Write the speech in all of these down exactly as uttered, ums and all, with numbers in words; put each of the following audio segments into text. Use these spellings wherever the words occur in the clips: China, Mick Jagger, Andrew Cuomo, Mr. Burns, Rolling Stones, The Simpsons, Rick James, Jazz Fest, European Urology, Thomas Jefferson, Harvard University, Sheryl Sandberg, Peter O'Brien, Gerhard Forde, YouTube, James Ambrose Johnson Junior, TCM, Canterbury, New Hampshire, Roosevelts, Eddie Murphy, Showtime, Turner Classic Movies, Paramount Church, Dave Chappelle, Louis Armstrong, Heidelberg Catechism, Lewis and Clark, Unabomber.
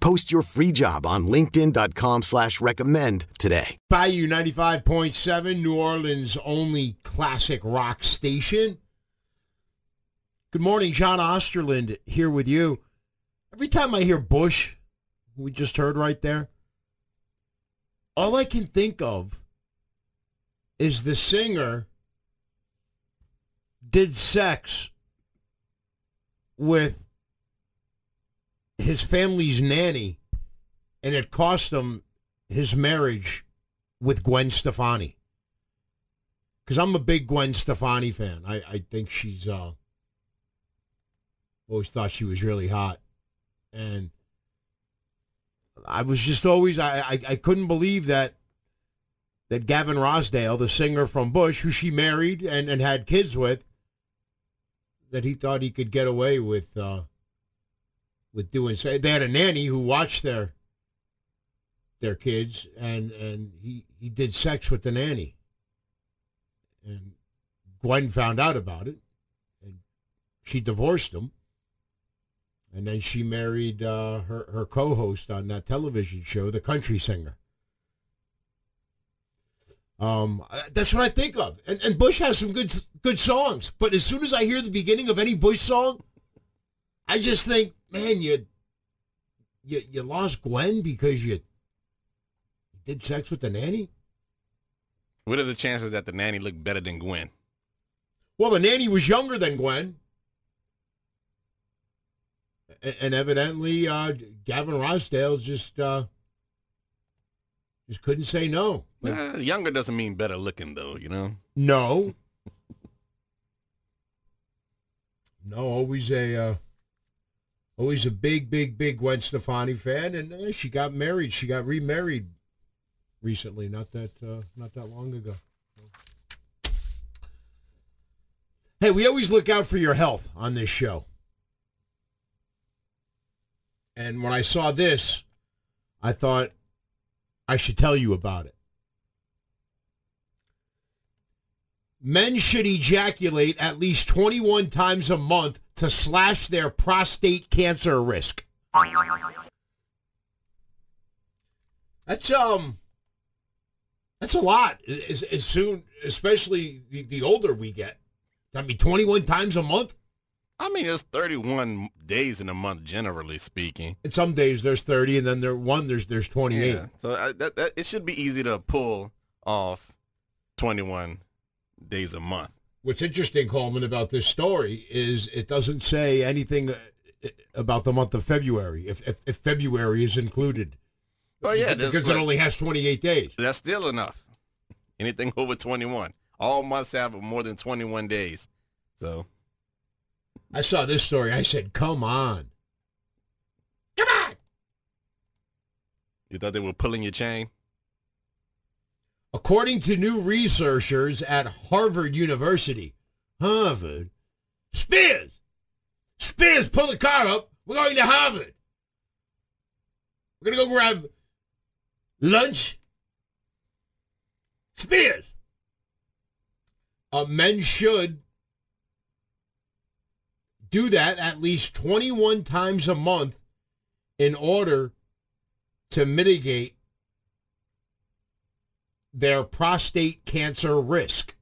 Post your free job on linkedin.com slash recommend today. Bayou ninety-five point seven, New Orleans' only classic rock station. Good morning, John Osterlind here with you. Every time I hear Bush, we just heard right there, all I can think of is the singer did sex with his family's nanny, and it cost him his marriage with Gwen Stefani. Because I'm a big Gwen Stefani fan. I, I think she's, uh, always thought she was really hot. And I was just always, I, I, I couldn't believe that that Gavin Rosdale, the singer from Bush, who she married and, and had kids with, that he thought he could get away with uh, with doing. Say they had a nanny who watched their their kids, and, and he, he did sex with the nanny. And Gwen found out about it, and she divorced him. And then she married uh, her, her co-host on that television show, the country singer. Um, that's what I think of. And, and Bush has some good good songs, but as soon as I hear the beginning of any Bush song, I just think, man, you you, you lost Gwen because you did sex with the nanny? What are the chances that the nanny looked better than Gwen? Well, the nanny was younger than Gwen. And, and evidently, uh, Gavin Rosdale just... Uh, Just couldn't say no. Nah, younger doesn't mean better looking, though, you know? No. No, always a uh, always a big, big, big Gwen Stefani fan, and uh, she got married. She got remarried recently, not that uh, not that long ago. Hey, we always look out for your health on this show. And when I saw this, I thought, I should tell you about it. Men should ejaculate at least twenty-one times a month to slash their prostate cancer risk. That's um, that's a lot. As, as soon, especially the, the older we get. I mean, twenty-one times a month. I mean, there's thirty-one days in a month, generally speaking. And some days there's thirty, and then there one there's there's twenty-eight. Yeah. So I, that, that it should be easy to pull off twenty-one days a month. What's interesting, Coleman, about this story is it doesn't say anything about the month of February, if if, if February is included. Oh yeah, because it only has twenty-eight days. That's still enough. Anything over twenty-one, all months have more than twenty-one days, so. I saw this story. I said, come on. Come on! You thought they were pulling your chain? According to new researchers at Harvard University, Harvard, Spears, Spears, pull the car up. We're going to Harvard. We're going to go grab lunch. Spears. Uh, men should do that at least twenty-one times a month in order to mitigate their prostate cancer risk.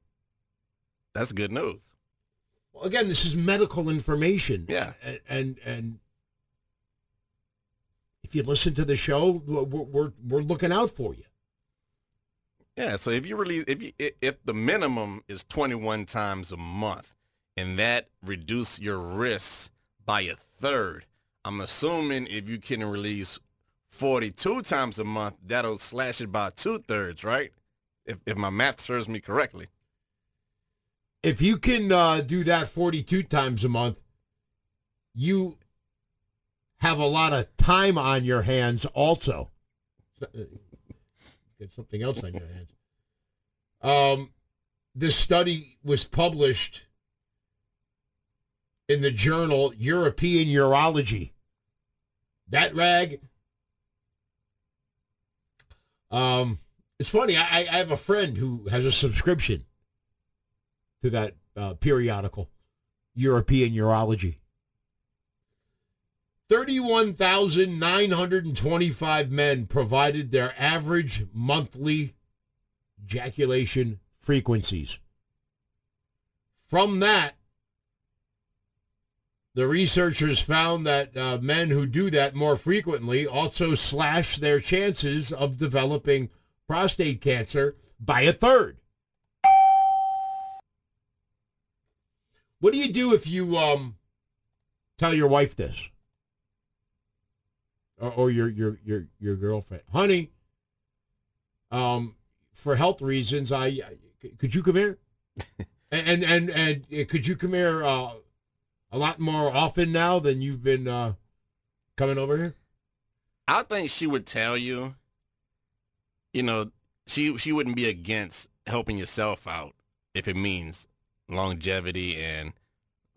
That's good news. Well, again, this is medical information. Yeah. And and, and if you listen to the show, we're, we're, we're looking out for you. Yeah, so if you release, if you, if the minimum is twenty-one times a month, and that reduce your risk by a third, I'm assuming if you can release forty-two times a month, that'll slash it by two-thirds, right? If if my math serves me correctly. If you can uh, do that forty-two times a month, you have a lot of time on your hands also. Get something else on your hands. Um, this study was published in the journal European Urology. That rag. Um, it's funny. I, I have a friend who has a subscription to that uh, periodical, European Urology. thirty-one thousand nine hundred twenty-five men provided their average monthly ejaculation frequencies. From that, the researchers found that uh, men who do that more frequently also slash their chances of developing prostate cancer by a third. What do you do if you um, tell your wife this? Or, or your, your your your girlfriend, honey. Um, for health reasons, I, I could you come here, and and and, and could you come here uh, a lot more often now than you've been uh, coming over here? I think she would tell you. You know, she she wouldn't be against helping yourself out if it means longevity and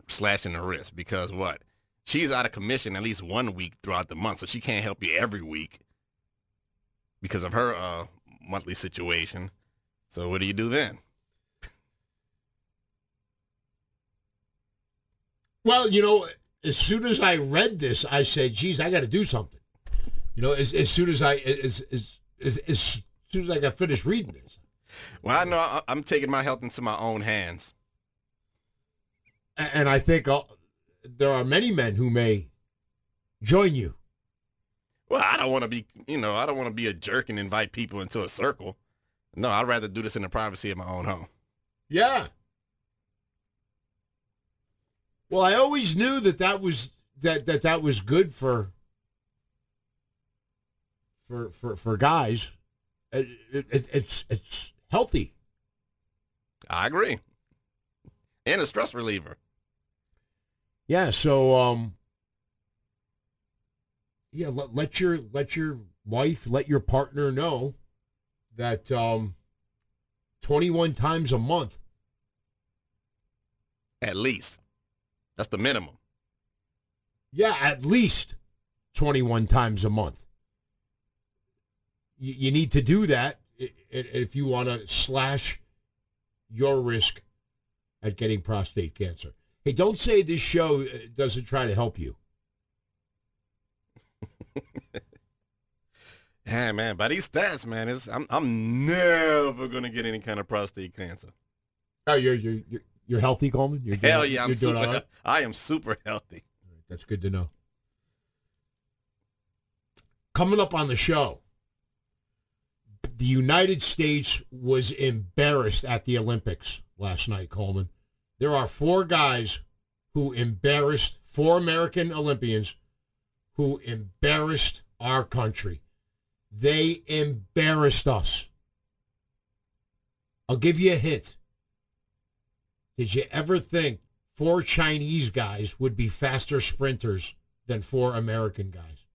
slashing the risk. Because what? She's out of commission at least one week throughout the month, so she can't help you every week because of her uh, monthly situation. So what do you do then? Well, you know, as soon as I read this, I said, geez, I got to do something. You know, as, as soon as I as, as, as, as soon as I got finished reading this. Well, I know I, I'm taking my health into my own hands. And I think I'll... There are many men who may join you. Well, I don't want to be, you know, I don't want to be a jerk and invite people into a circle. No, I'd rather do this in the privacy of my own home. Yeah. Well, I always knew that that was that that, that was good for for for, for guys. It, it, it's it's healthy. I agree. And a stress reliever. Yeah, so um, yeah, let, let your let your wife, let your partner know that um, twenty-one times a month, at least, that's the minimum. Yeah, at least twenty-one times a month. You, you need to do that if you want to slash your risk at getting prostate cancer. Hey, don't say this show doesn't try to help you. Yeah, man, by these stats, man, it's, I'm I'm never gonna get any kind of prostate cancer. Oh, you're you're you're, you're healthy, Coleman? You're doing, Hell yeah, you're I'm doing super. Right? I am super healthy. Right, that's good to know. Coming up on the show, the United States was embarrassed at the Olympics last night, Coleman. There are four guys who embarrassed, four American Olympians who embarrassed our country. They embarrassed us. I'll give you a hint. Did you ever think four Chinese guys would be faster sprinters than four American guys?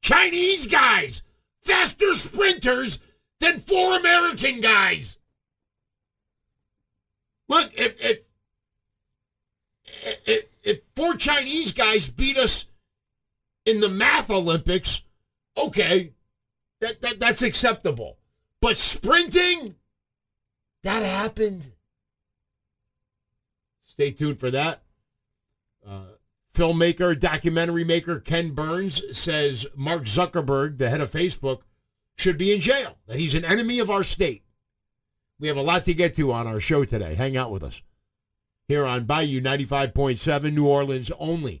Chinese guys! Faster sprinters than four American guys! Look, if if, if if four Chinese guys beat us in the math Olympics, okay, that, that that's acceptable. But sprinting, that happened. Stay tuned for that. Uh, filmmaker, documentary maker Ken Burns says Mark Zuckerberg, the head of Facebook, should be in jail, that he's an enemy of our state. We have a lot to get to on our show today. Hang out with us here on Bayou ninety-five point seven, New Orleans only.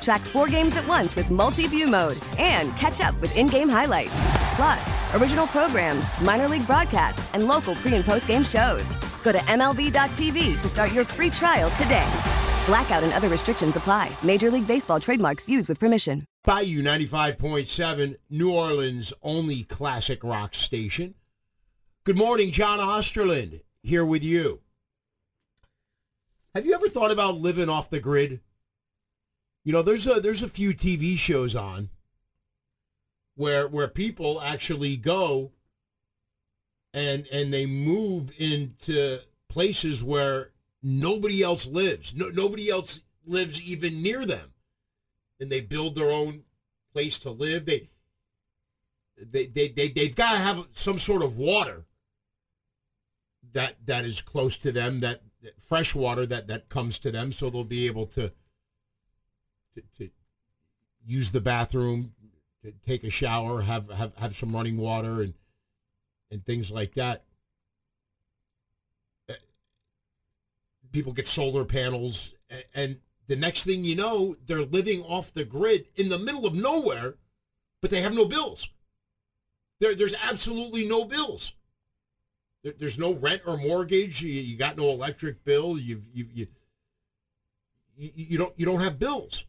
Track four games at once with multi-view mode and catch up with in-game highlights. Plus, original programs, minor league broadcasts, and local pre- and post-game shows. Go to M L B dot T V to start your free trial today. Blackout and other restrictions apply. Major League Baseball trademarks used with permission. Bayou ninety-five point seven, New Orleans' only classic rock station. Good morning, John Osterlind, here with you. Have you ever thought about living off the grid? You know, there's a there's a few T V shows on where where people actually go and and they move into places where nobody else lives. No, nobody else lives even near them. And they build their own place to live. They they they, they they've got to have some sort of water that that is close to them, that, that fresh water that, that comes to them, so they'll be able to To, to use the bathroom, to take a shower, have, have, have some running water, and and things like that. People get solar panels, and, and the next thing you know, they're living off the grid in the middle of nowhere, but they have no bills. There, there's absolutely no bills. There, there's no rent or mortgage. You, you got no electric bill. You've you you you, you don't you don't have bills.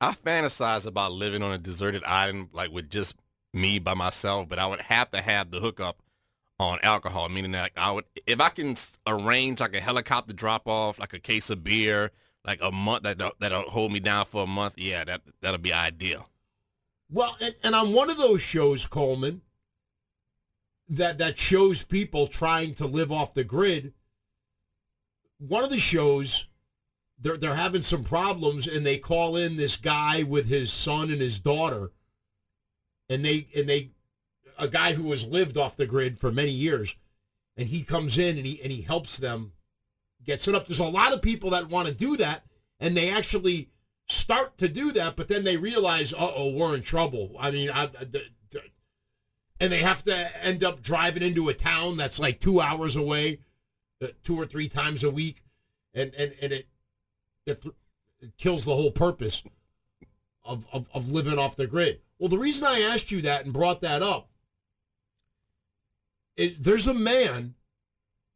I fantasize about living on a deserted island, like with just me by myself, but I would have to have the hookup on alcohol, meaning that I would, if I can arrange like a helicopter drop-off, like a case of beer, like a month, that, that'll hold me down for a month, yeah, that, that'll be ideal. Well, and, and on one of those shows, Coleman, that, that shows people trying to live off the grid, one of the shows... They're, they're having some problems, and they call in this guy with his son and his daughter, and they and they a guy who has lived off the grid for many years, and he comes in and he and he helps them get set up. There's a lot of people that want to do that, and they actually start to do that, but then they realize, uh-oh, we're in trouble. I mean, I, I, the, the, and they have to end up driving into a town that's like two hours away, uh, two or three times a week, and and, and it. It, th- it kills the whole purpose of, of, of living off the grid. Well, the reason I asked you that and brought that up is there's a man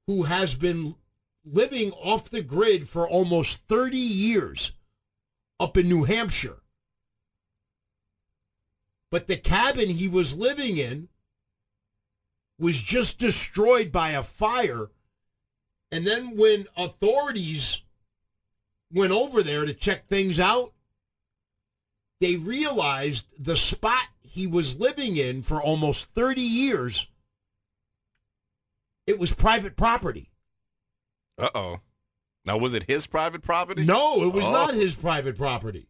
who has been living off the grid for almost thirty years up in New Hampshire. But the cabin he was living in was just destroyed by a fire. And then when authorities went over there to check things out, they realized the spot he was living in for almost thirty years, it was private property. Uh-oh. Now, was it his private property? No, it was oh. not his private property.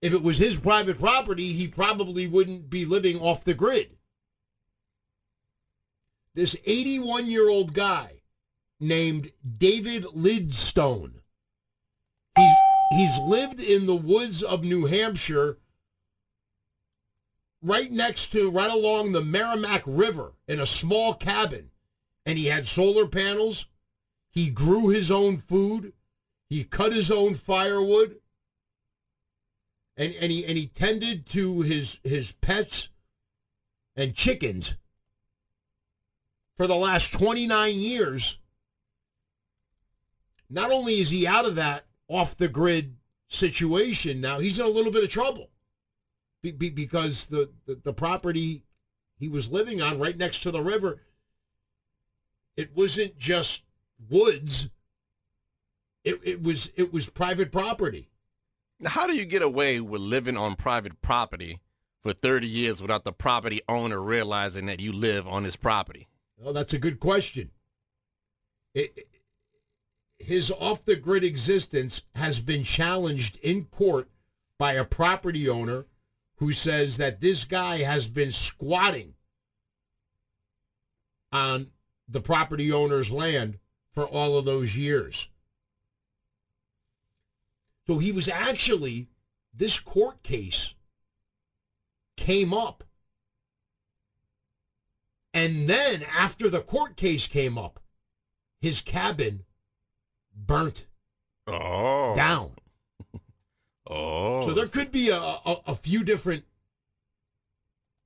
If it was his private property, he probably wouldn't be living off the grid. This eighty-one-year-old guy named David Lidstone. He's, he's lived in the woods of New Hampshire, right next to, right along the Merrimack River, in a small cabin. And he had solar panels. He grew his own food. He cut his own firewood. And, and, he, and he tended to his, his pets and chickens for the last twenty-nine years. Not only is he out of that off-the-grid situation now, he's in a little bit of trouble be, be, because the, the, the property he was living on right next to the river It wasn't just woods. It it was it was private property. Now, how do you get away with living on private property for thirty years without the property owner realizing that you live on his property? Well, that's a good question. It, it, his off-the-grid existence has been challenged in court by a property owner who says that this guy has been squatting on the property owner's land for all of those years. So he was actually, this court case came up. And then after the court case came up, his cabin burnt oh. down. Oh. So there could be a, a, a few different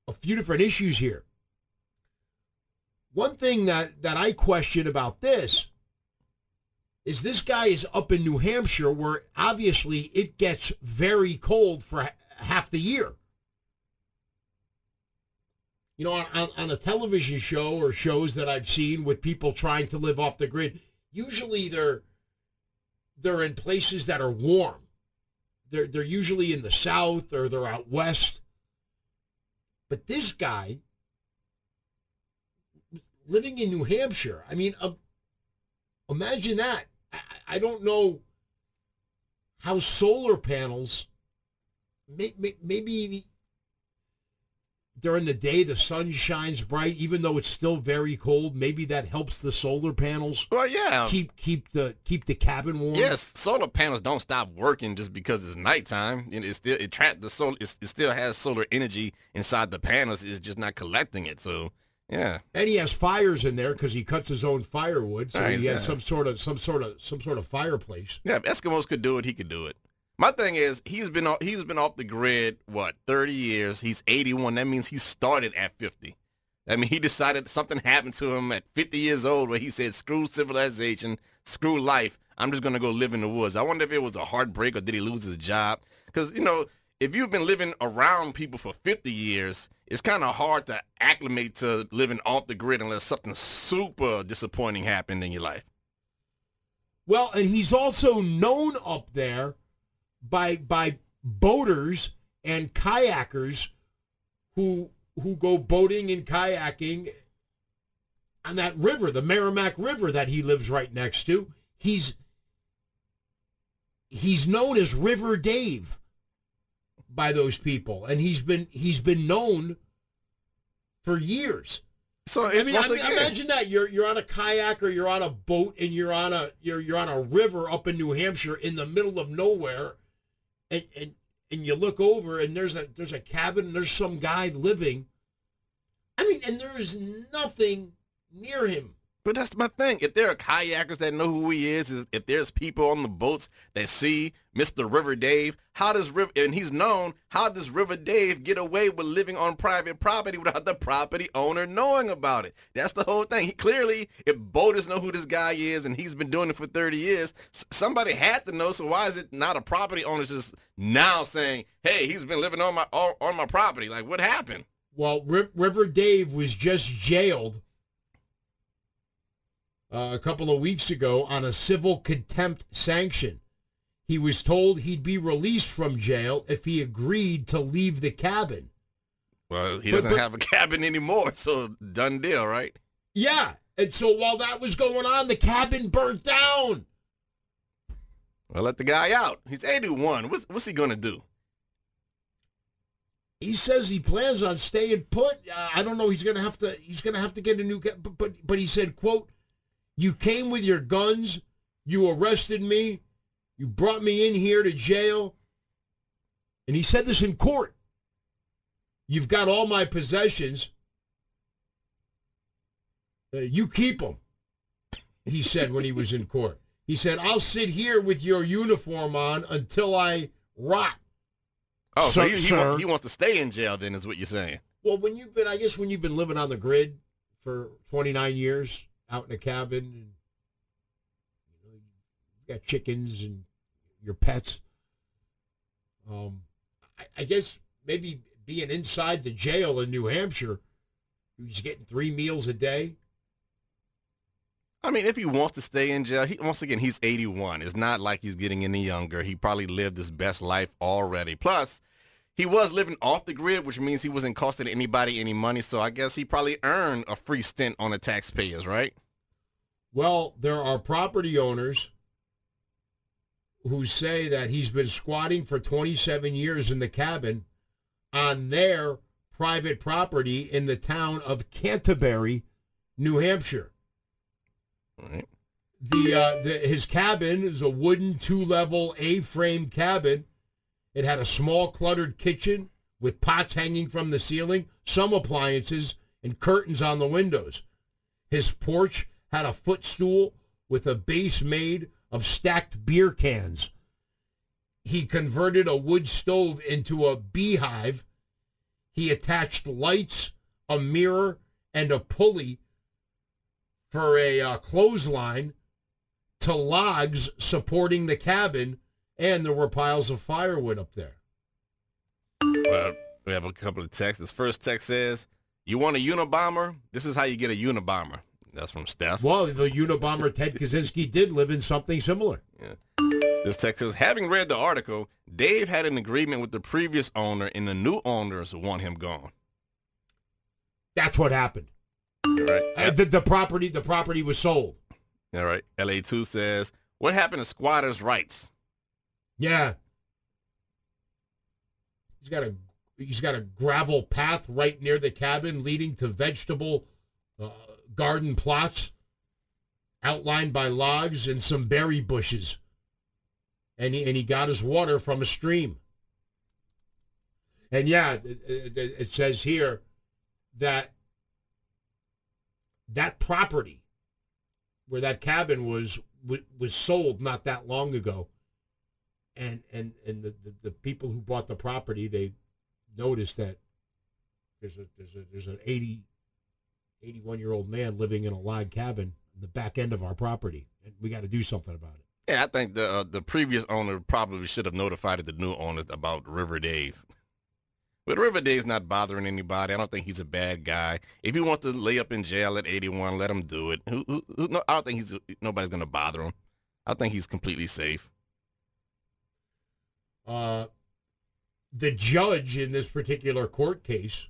a few different issues here. One thing that, that I question about this is this guy is up in New Hampshire where obviously it gets very cold for half the year. You know, on, on a television show or shows that I've seen with people trying to live off the grid, usually they're they're in places that are warm. They're, they're usually in the south or they're out west. But this guy, living in New Hampshire, I mean, uh, imagine that. I, I don't know how solar panels, may, may, maybe during the day the sun shines bright, even though it's still very cold, maybe that helps the solar panels well, yeah. keep keep the keep the cabin warm. Yes, solar panels don't stop working just because it's nighttime. And it still it trapped the solar it still has solar energy inside the panels. It's just not collecting it. So yeah. And he has fires in there because he cuts his own firewood, so right, he has yeah. some sort of some sort of some sort of fireplace. Yeah, if Eskimos could do it, he could do it. My thing is, he's been he's been off the grid, what, thirty years? He's eighty-one. That means he started at fifty. I mean, he decided something happened to him at fifty years old where he said, screw civilization, screw life. I'm just going to go live in the woods. I wonder if it was a heartbreak or did he lose his job? Because, you know, if you've been living around people for fifty years, it's kind of hard to acclimate to living off the grid unless something super disappointing happened in your life. Well, and he's also known up there by by boaters and kayakers who who go boating and kayaking on that river, the Merrimack River that he lives right next to. He's he's known as River Dave by those people, and he's been he's been known for years. So I mean, I mean imagine that you're you're on a kayak or you're on a boat and you're on a you're you're on a river up in New Hampshire in the middle of nowhere. And, and and you look over and there's a there's a cabin and there's some guy living. I mean, and there is nothing near him. But that's my thing. If there are kayakers that know who he is, if there's people on the boats that see Mister River Dave, how does River and he's known, how does River Dave get away with living on private property without the property owner knowing about it? That's the whole thing. He clearly, if boaters know who this guy is and he's been doing it for thirty years, somebody had to know. So why is it not a property owner just now saying, hey, he's been living on my on my property? Like, what happened? Well, R- River Dave was just jailed Uh, a couple of weeks ago on a civil contempt sanction. He was told he'd be released from jail if he agreed to leave the cabin. Well, he but, doesn't but, have a cabin anymore, so done deal, right? Yeah, and so while that was going on, the cabin burnt down. Well, let the guy out. He's eighty-one. What's, what's he going to do? He says he plans on staying put. Uh, I don't know. He's going to have to. He's going to have to get a new. But but, but he said, quote, you came with your guns, you arrested me, you brought me in here to jail. And he said this in court. You've got all my possessions. Uh, you keep them, he said when he was in court. He said, I'll sit here with your uniform on until I rot. Oh, so, so he, he, wants, he wants to stay in jail then is what you're saying. Well, when you've been, I guess when you've been living on the grid for twenty-nine years, out in a cabin, and you know, you got chickens and your pets. Um, I, I guess maybe being inside the jail in New Hampshire, he was getting three meals a day. I mean, if he wants to stay in jail, he, once again, he's eighty-one. It's not like he's getting any younger. He probably lived his best life already. Plus, he was living off the grid, which means he wasn't costing anybody any money. So I guess he probably earned a free stint on the taxpayers, right? Well, there are property owners who say that he's been squatting for twenty-seven years in the cabin on their private property in the town of Canterbury, New Hampshire. All right. The, uh, the his cabin is a wooden two-level A-frame cabin. It had a small cluttered kitchen with pots hanging from the ceiling, some appliances, and curtains on the windows. His porch had a footstool with a base made of stacked beer cans. He converted a wood stove into a beehive. He attached lights, a mirror, and a pulley for a uh, clothesline to logs supporting the cabin, and there were piles of firewood up there. Well, we have a couple of texts. This first text says, you want a Unabomber? This is how you get a Unabomber. That's from Steph. Well, the Unabomber Ted Kaczynski did live in something similar. Yeah. This text says, having read the article, Dave had an agreement with the previous owner, and the new owners want him gone. That's what happened. You're right. Uh, the, the property the property was sold. All right. L A two says, what happened to squatters' rights? Yeah. He's got a he's got a gravel path right near the cabin leading to vegetable uh, garden plots outlined by logs and some berry bushes. And he and he got his water from a stream. And yeah, it, it, it says here that that property where that cabin was w- was sold not that long ago, and and and the, the, the people who bought the property, they noticed that there's a there's a there's an eighty, eighty-one year old man living in a log cabin in the back end of our property, and we got to do something about it. Yeah, I think the uh, the previous owner probably should have notified the new owners about River Dave. But River Dave's not bothering anybody. I don't think he's a bad guy. If he wants to lay up in jail at eighty-one, let him do it. Who, who, who, no, I don't think he's nobody's going to bother him. I think he's completely safe. Uh, the judge in this particular court case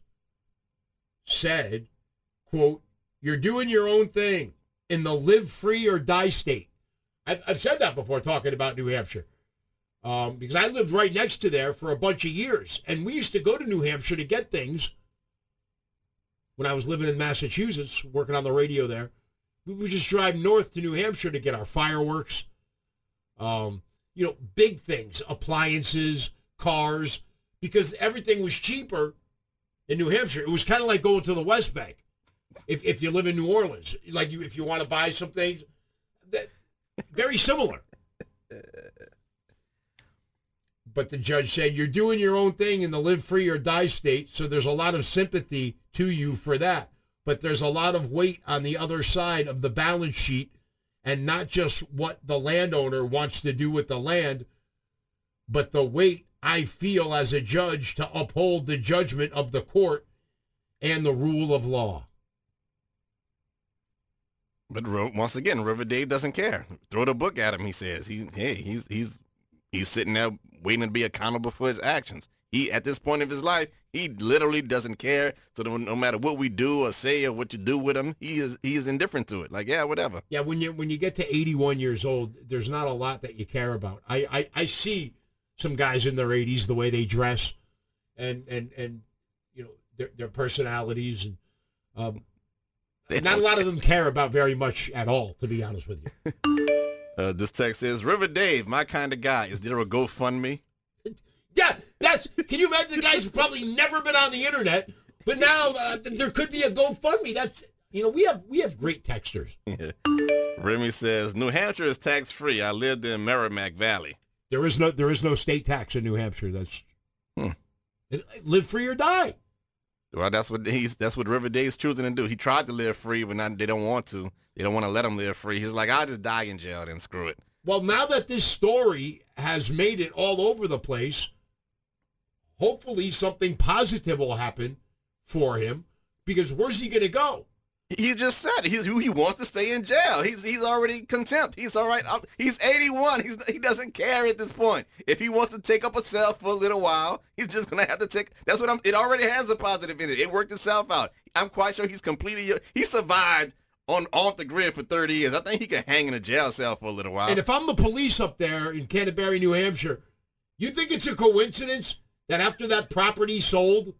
said, quote, you're doing your own thing in the live free or die state. I've, I've said that before talking about New Hampshire. Um, because I lived right next to there for a bunch of years. And we used to go to New Hampshire to get things when I was living in Massachusetts, working on the radio there. We would just drive north to New Hampshire to get our fireworks, um, you know, big things, appliances, cars, because everything was cheaper in New Hampshire. It was kind of like going to the West Bank if, if you live in New Orleans. Like you, if you want to buy some things, that, very similar. But the judge said, you're doing your own thing in the live free or die state, so there's a lot of sympathy to you for that. But there's a lot of weight on the other side of the balance sheet, and not just what the landowner wants to do with the land, but the weight I feel as a judge to uphold the judgment of the court and the rule of law. But once again, River Dave doesn't care. Throw the book at him, he says. He, hey, he's he's... He's sitting there waiting to be accountable for his actions. He, at this point of his life, he literally doesn't care. So no matter what we do or say or what you do with him, he is he is indifferent to it. Like, yeah, whatever. Yeah, when you when you get to eighty-one years old, there's not a lot that you care about. I, I, I see some guys in their eighties, the way they dress, and and, and you know their their personalities, and um, not a lot of them care about very much at all, to be honest with you. Uh, this text says, River Dave, my kind of guy. Is there a GoFundMe? Yeah, that's, can you imagine the guy's probably never been on the internet, but now uh, there could be a GoFundMe. That's, you know, we have we have great texters. Yeah. Remy says, New Hampshire is tax-free. I lived in Merrimack Valley. There is no there is no state tax in New Hampshire. That's, hmm. Live free or die. Well, that's what he's. That's what River Dave's choosing to do. He tried to live free, but not, they don't want to. They don't want to let him live free. He's like, I'll just die in jail, then screw it. Well, now that this story has made it all over the place, hopefully something positive will happen for him, because where's he going to go? He just said he's, he wants to stay in jail. He's he's already contempt. He's all right. I'm, he's eighty-one. He's, he doesn't care at this point. If he wants to take up a cell for a little while, he's just going to have to take. That's what I'm. It already has a positive in it. It worked itself out. I'm quite sure he's completely. He survived on off the grid for thirty years. I think he can hang in a jail cell for a little while. And if I'm the police up there in Canterbury, New Hampshire, you think it's a coincidence that after that property sold,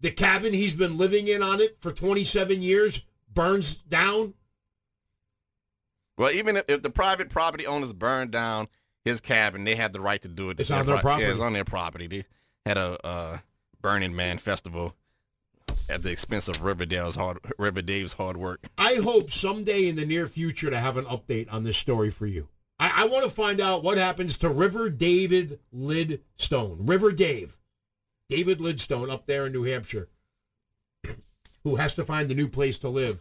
the cabin he's been living in on it for twenty-seven years burns down? Well, even if, if the private property owners burn down his cabin, they had the right to do it. It's on their property. Yeah, it's on their property. They had a uh, Burning Man festival at the expense of Riverdale's hard, River Dave's hard work. I hope someday in the near future to have an update on this story for you. I, I want to find out what happens to River David Lidstone. River Dave. David Lidstone up there in New Hampshire, who has to find a new place to live.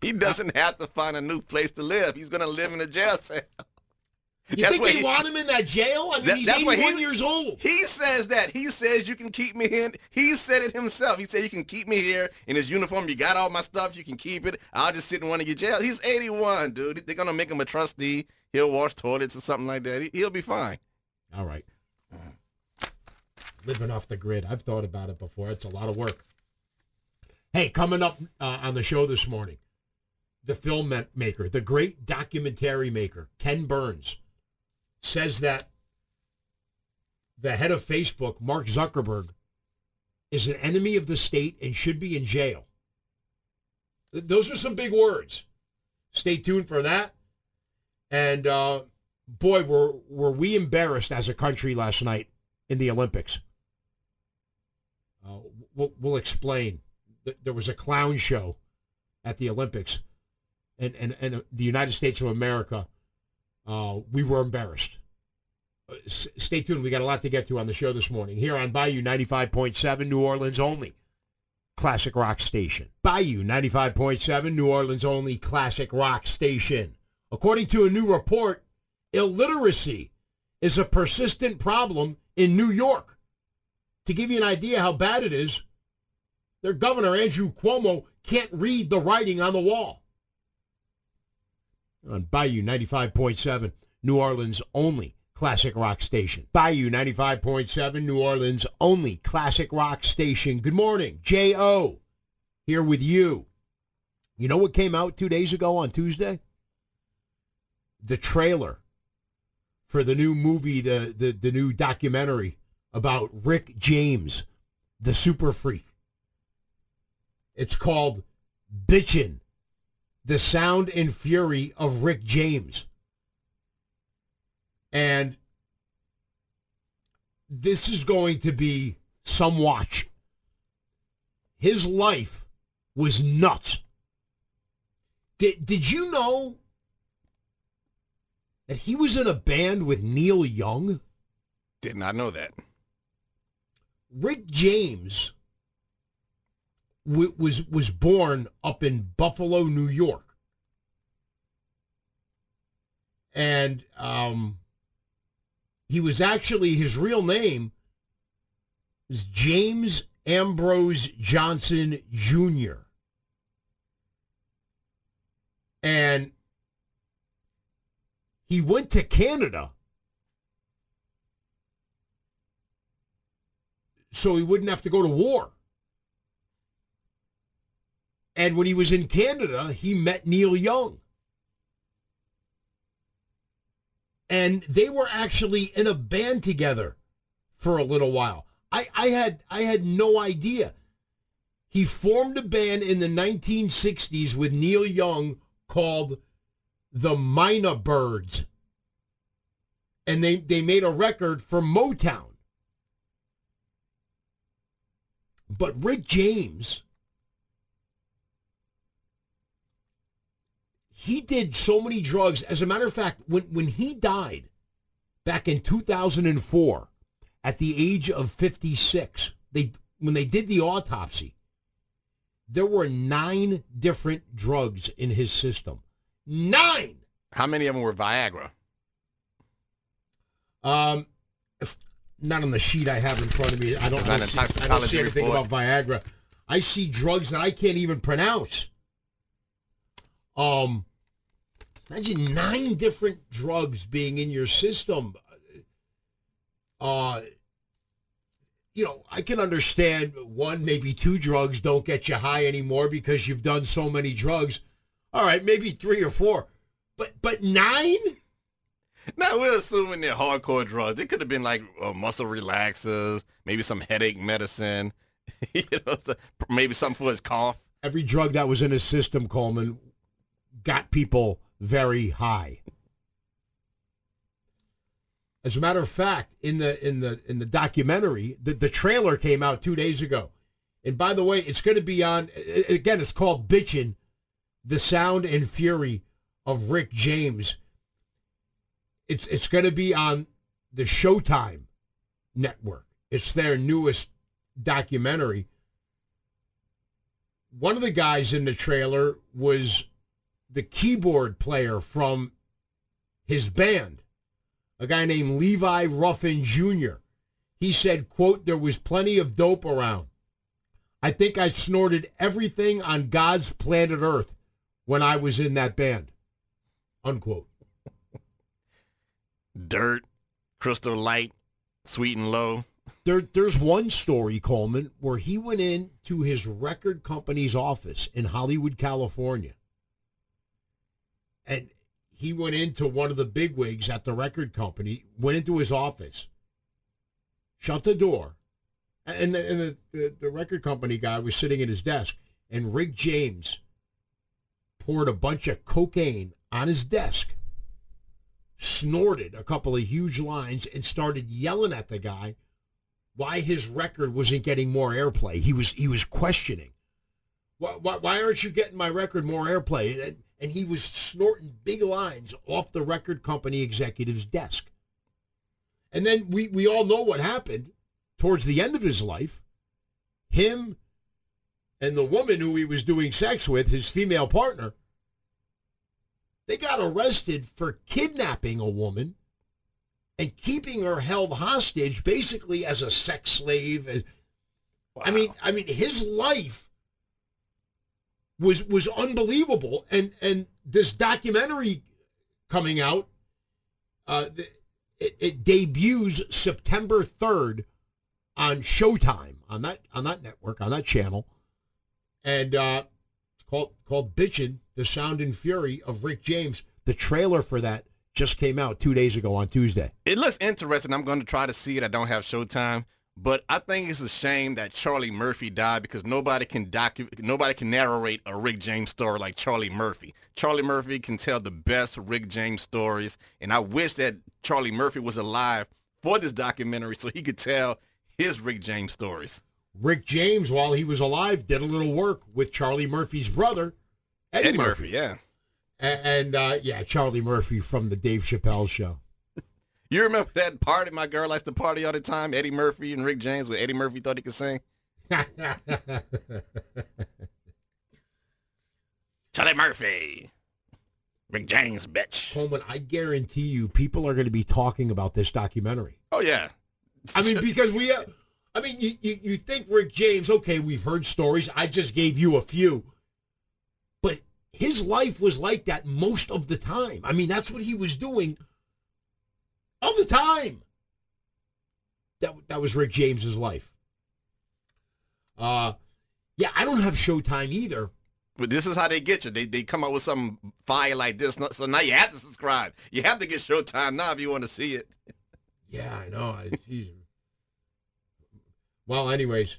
He doesn't have to find a new place to live. He's going to live in a jail cell. You that's think they he, want him in that jail? I mean, that, he's that's eighty-one he, years old. He says that. He says, you can keep me in. He said it himself. He said, you can keep me here in his uniform. You got all my stuff. You can keep it. I'll just sit in one of your jails. He's eighty-one, dude. They're going to make him a trustee. He'll wash toilets or something like that. He, he'll be fine. All right. Living off the grid. I've thought about it before. It's a lot of work. Hey, coming up uh, on the show this morning, the filmmaker, the great documentary maker, Ken Burns, says that the head of Facebook, Mark Zuckerberg, is an enemy of the state and should be in jail. Those are some big words. Stay tuned for that. And uh, boy, were were we embarrassed as a country last night in the Olympics. Uh, we'll, we'll explain. There was a clown show at the Olympics, and, and, and the United States of America, uh, we were embarrassed. S- stay tuned. We got a lot to get to on the show this morning here on Bayou ninety-five point seven, New Orleans only, classic rock station. Bayou ninety-five point seven, New Orleans only, classic rock station. According to a new report, illiteracy is a persistent problem in New York. To give you an idea how bad it is, their governor, Andrew Cuomo, can't read the writing on the wall. On Bayou ninety-five point seven, New Orleans only, classic rock station. Bayou ninety-five point seven, New Orleans only, classic rock station. Good morning, J O, here with you. You know what came out two days ago on Tuesday? The trailer for the new movie, the, the, the new documentary about Rick James, the super freak. It's called Bitchin', the Sound and Fury of Rick James. And this is going to be some watch. His life was nuts. Did, did you know that he was in a band with Neil Young? Did not know that. Rick James was was born up in Buffalo, New York. And um, he was actually, his real name was James Ambrose Johnson, Junior And he went to Canada so he wouldn't have to go to war. And when he was in Canada, he met Neil Young. And they were actually in a band together for a little while. I, I had I had no idea. He formed a band in the nineteen sixties with Neil Young called the Mina Birds. And they, they made a record for Motown. But Rick James, he did so many drugs. As a matter of fact, when, when he died back in two thousand four at the age of fifty-six, they when they did the autopsy, there were nine different drugs in his system. Nine! How many of them were Viagra? Um, it's not on the sheet I have in front of me. I don't, I don't, see, I don't see anything about Viagra. I see drugs that I can't even pronounce. Um, imagine nine different drugs being in your system. Uh, you know, I can understand one, maybe two drugs don't get you high anymore because you've done so many drugs. All right, maybe three or four. But but nine? Now, we're assuming they're hardcore drugs. They could have been like uh, muscle relaxers, maybe some headache medicine, you know, so maybe something for his cough. Every drug that was in his system, Coleman, got people very high. As a matter of fact, in the in the in the documentary, the, the trailer came out two days ago. And by the way, it's going to be on, again, it's called Bitchin', the Sound and Fury of Rick James. It's it's going to be on the Showtime network. It's their newest documentary. One of the guys in the trailer was the keyboard player from his band, a guy named Levi Ruffin Junior He said, quote, "There was plenty of dope around. I think I snorted everything on God's planet Earth when I was in that band," unquote. Dirt, Crystal Light, Sweet and Low. There, there's one story, Coleman, where he went in to his record company's office in Hollywood, California. And he went into one of the bigwigs at the record company, went into his office, shut the door, and the, and the, the, the record company guy was sitting at his desk, and Rick James poured a bunch of cocaine on his desk, snorted a couple of huge lines, and started yelling at the guy why his record wasn't getting more airplay. He was he was questioning, why, why, why aren't you getting my record more airplay? And, and he was snorting big lines off the record company executive's desk. And then we, we all know what happened towards the end of his life. Him and the woman who he was doing sex with, his female partner, they got arrested for kidnapping a woman and keeping her held hostage, basically as a sex slave. Wow. I mean, I mean, his life was was unbelievable, and and this documentary coming out, uh, it, it debuts September third on Showtime, on that on that network, on that channel, and uh, it's called called Bitchin', the Sound and Fury of Rick James. The trailer for that just came out two days ago on Tuesday. It looks interesting. I'm going to try to see it. I don't have Showtime, but I think it's a shame that Charlie Murphy died, because nobody can docu- nobody can narrate a Rick James story like Charlie Murphy. Charlie Murphy can tell the best Rick James stories, and I wish that Charlie Murphy was alive for this documentary so he could tell his Rick James stories. Rick James, while he was alive, did a little work with Charlie Murphy's brother, Eddie, Eddie Murphy. Murphy, yeah. And, uh, yeah, Charlie Murphy from the Dave Chappelle Show. You remember that party? My girl likes to party all the time. Eddie Murphy and Rick James, where Eddie Murphy thought he could sing. Charlie Murphy. Rick James, bitch. Coleman, I guarantee you people are going to be talking about this documentary. Oh, yeah. I mean, because we have, I mean, you, you, you think Rick James, okay, we've heard stories. I just gave you a few. His life was like that most of the time. I mean, that's what he was doing all the time. That that was Rick James's life. Uh, yeah, I don't have Showtime either. But this is how they get you. They they come up with some fire like this, so now you have to subscribe. You have to get Showtime now if you want to see it. Yeah, I know. Well, anyways,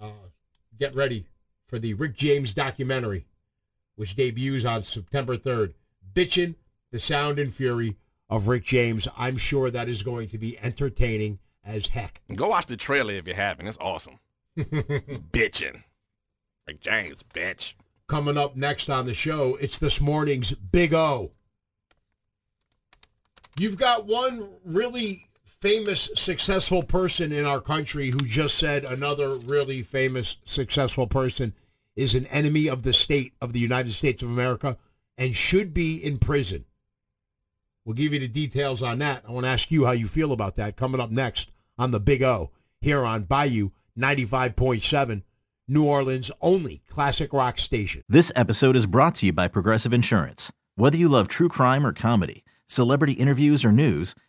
uh, get ready for the Rick James documentary, which debuts on September third. Bitchin', the Sound and Fury of Rick James. I'm sure that is going to be entertaining as heck. Go watch the trailer if you haven't. It's awesome. Bitchin'. Rick James, bitch. Coming up next on the show, it's this morning's Big O. You've got one really famous, successful person in our country who just said another really famous, successful person is an enemy of the state of the United States of America and should be in prison. We'll give you the details on that. I want to ask you how you feel about that coming up next on the Big O here on Bayou ninety-five point seven. New Orleans' only classic rock station. This episode is brought to you by Progressive Insurance. Whether you love true crime or comedy, celebrity interviews or news,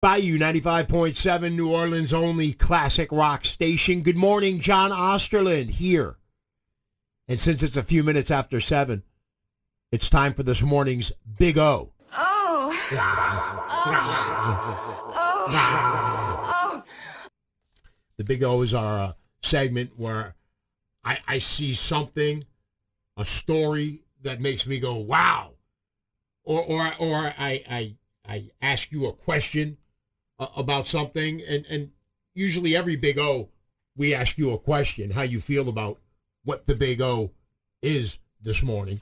Bayou ninety-five point seven, New Orleans' only classic rock station. Good morning, John Osterlind here. And since it's a few minutes after seven, it's time for this morning's Big O. Oh. Oh. Oh. Oh. The Big O is our uh, segment where I, I see something, a story that makes me go, wow. Or or or I I, I ask you a question uh, about something. And, and usually every Big O, we ask you a question, how you feel about what the Big O is this morning.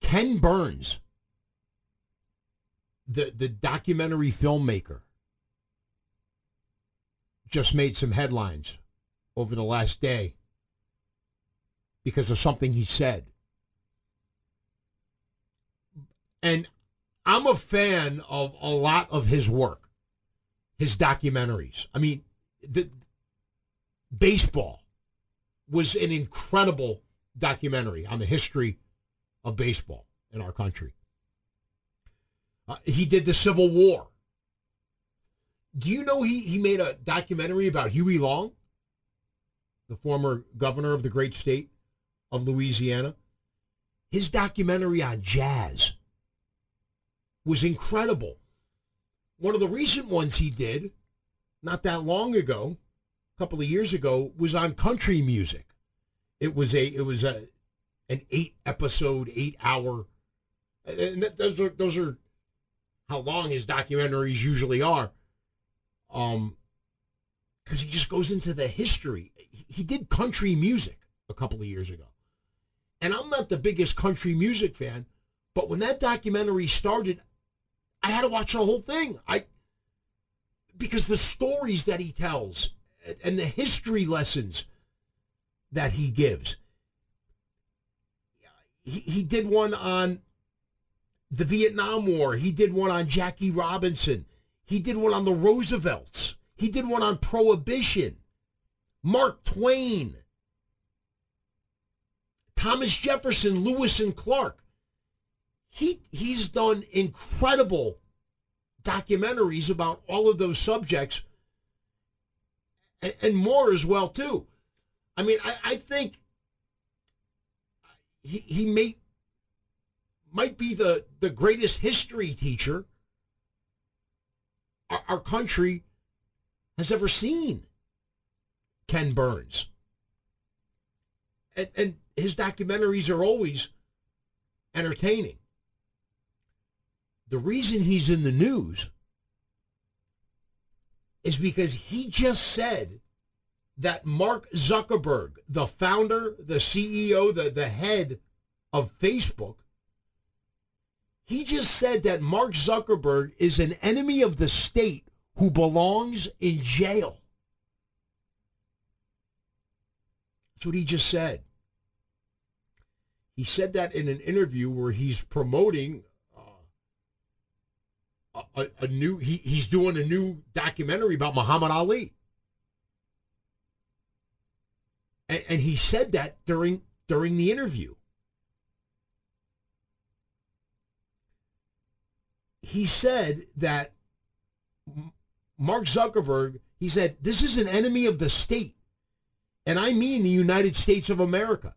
Ken Burns, the the documentary filmmaker, just made some headlines over the last day because of something he said. And I'm a fan of a lot of his work, his documentaries. I mean, the baseball was an incredible documentary on the history of baseball in our country. Uh, he did the Civil War. Do you know he, he made a documentary about Huey Long, the former governor of the great state of Louisiana? His documentary on jazz was incredible. One of the recent ones he did, not that long ago, a couple of years ago, was on country music. It was a, it was a, an eight-episode, eight-hour, and those are, those are how long his documentaries usually are, um, because he just goes into the history. He did country music a couple of years ago, and I'm not the biggest country music fan, but when that documentary started, I had to watch the whole thing, I because the stories that he tells and the history lessons that he gives. He he did one on the Vietnam War. He did one on Jackie Robinson. He did one on the Roosevelts. He did one on Prohibition. Mark Twain. Thomas Jefferson, Lewis and Clark. He he's done incredible documentaries about all of those subjects and, and more as well, too. I mean, I, I think He he may might be the, the greatest history teacher our, our country has ever seen, Ken Burns. And, and his documentaries are always entertaining. The reason he's in the news is because he just said that Mark Zuckerberg, the founder, the C E O, the, the head of Facebook, he just said that Mark Zuckerberg is an enemy of the state who belongs in jail. That's what he just said. He said that in an interview where he's promoting uh, a, a new, he, he's doing a new documentary about Muhammad Ali. And he said that during during the interview. He said that Mark Zuckerberg, he said, this is an enemy of the state. And I mean the United States of America.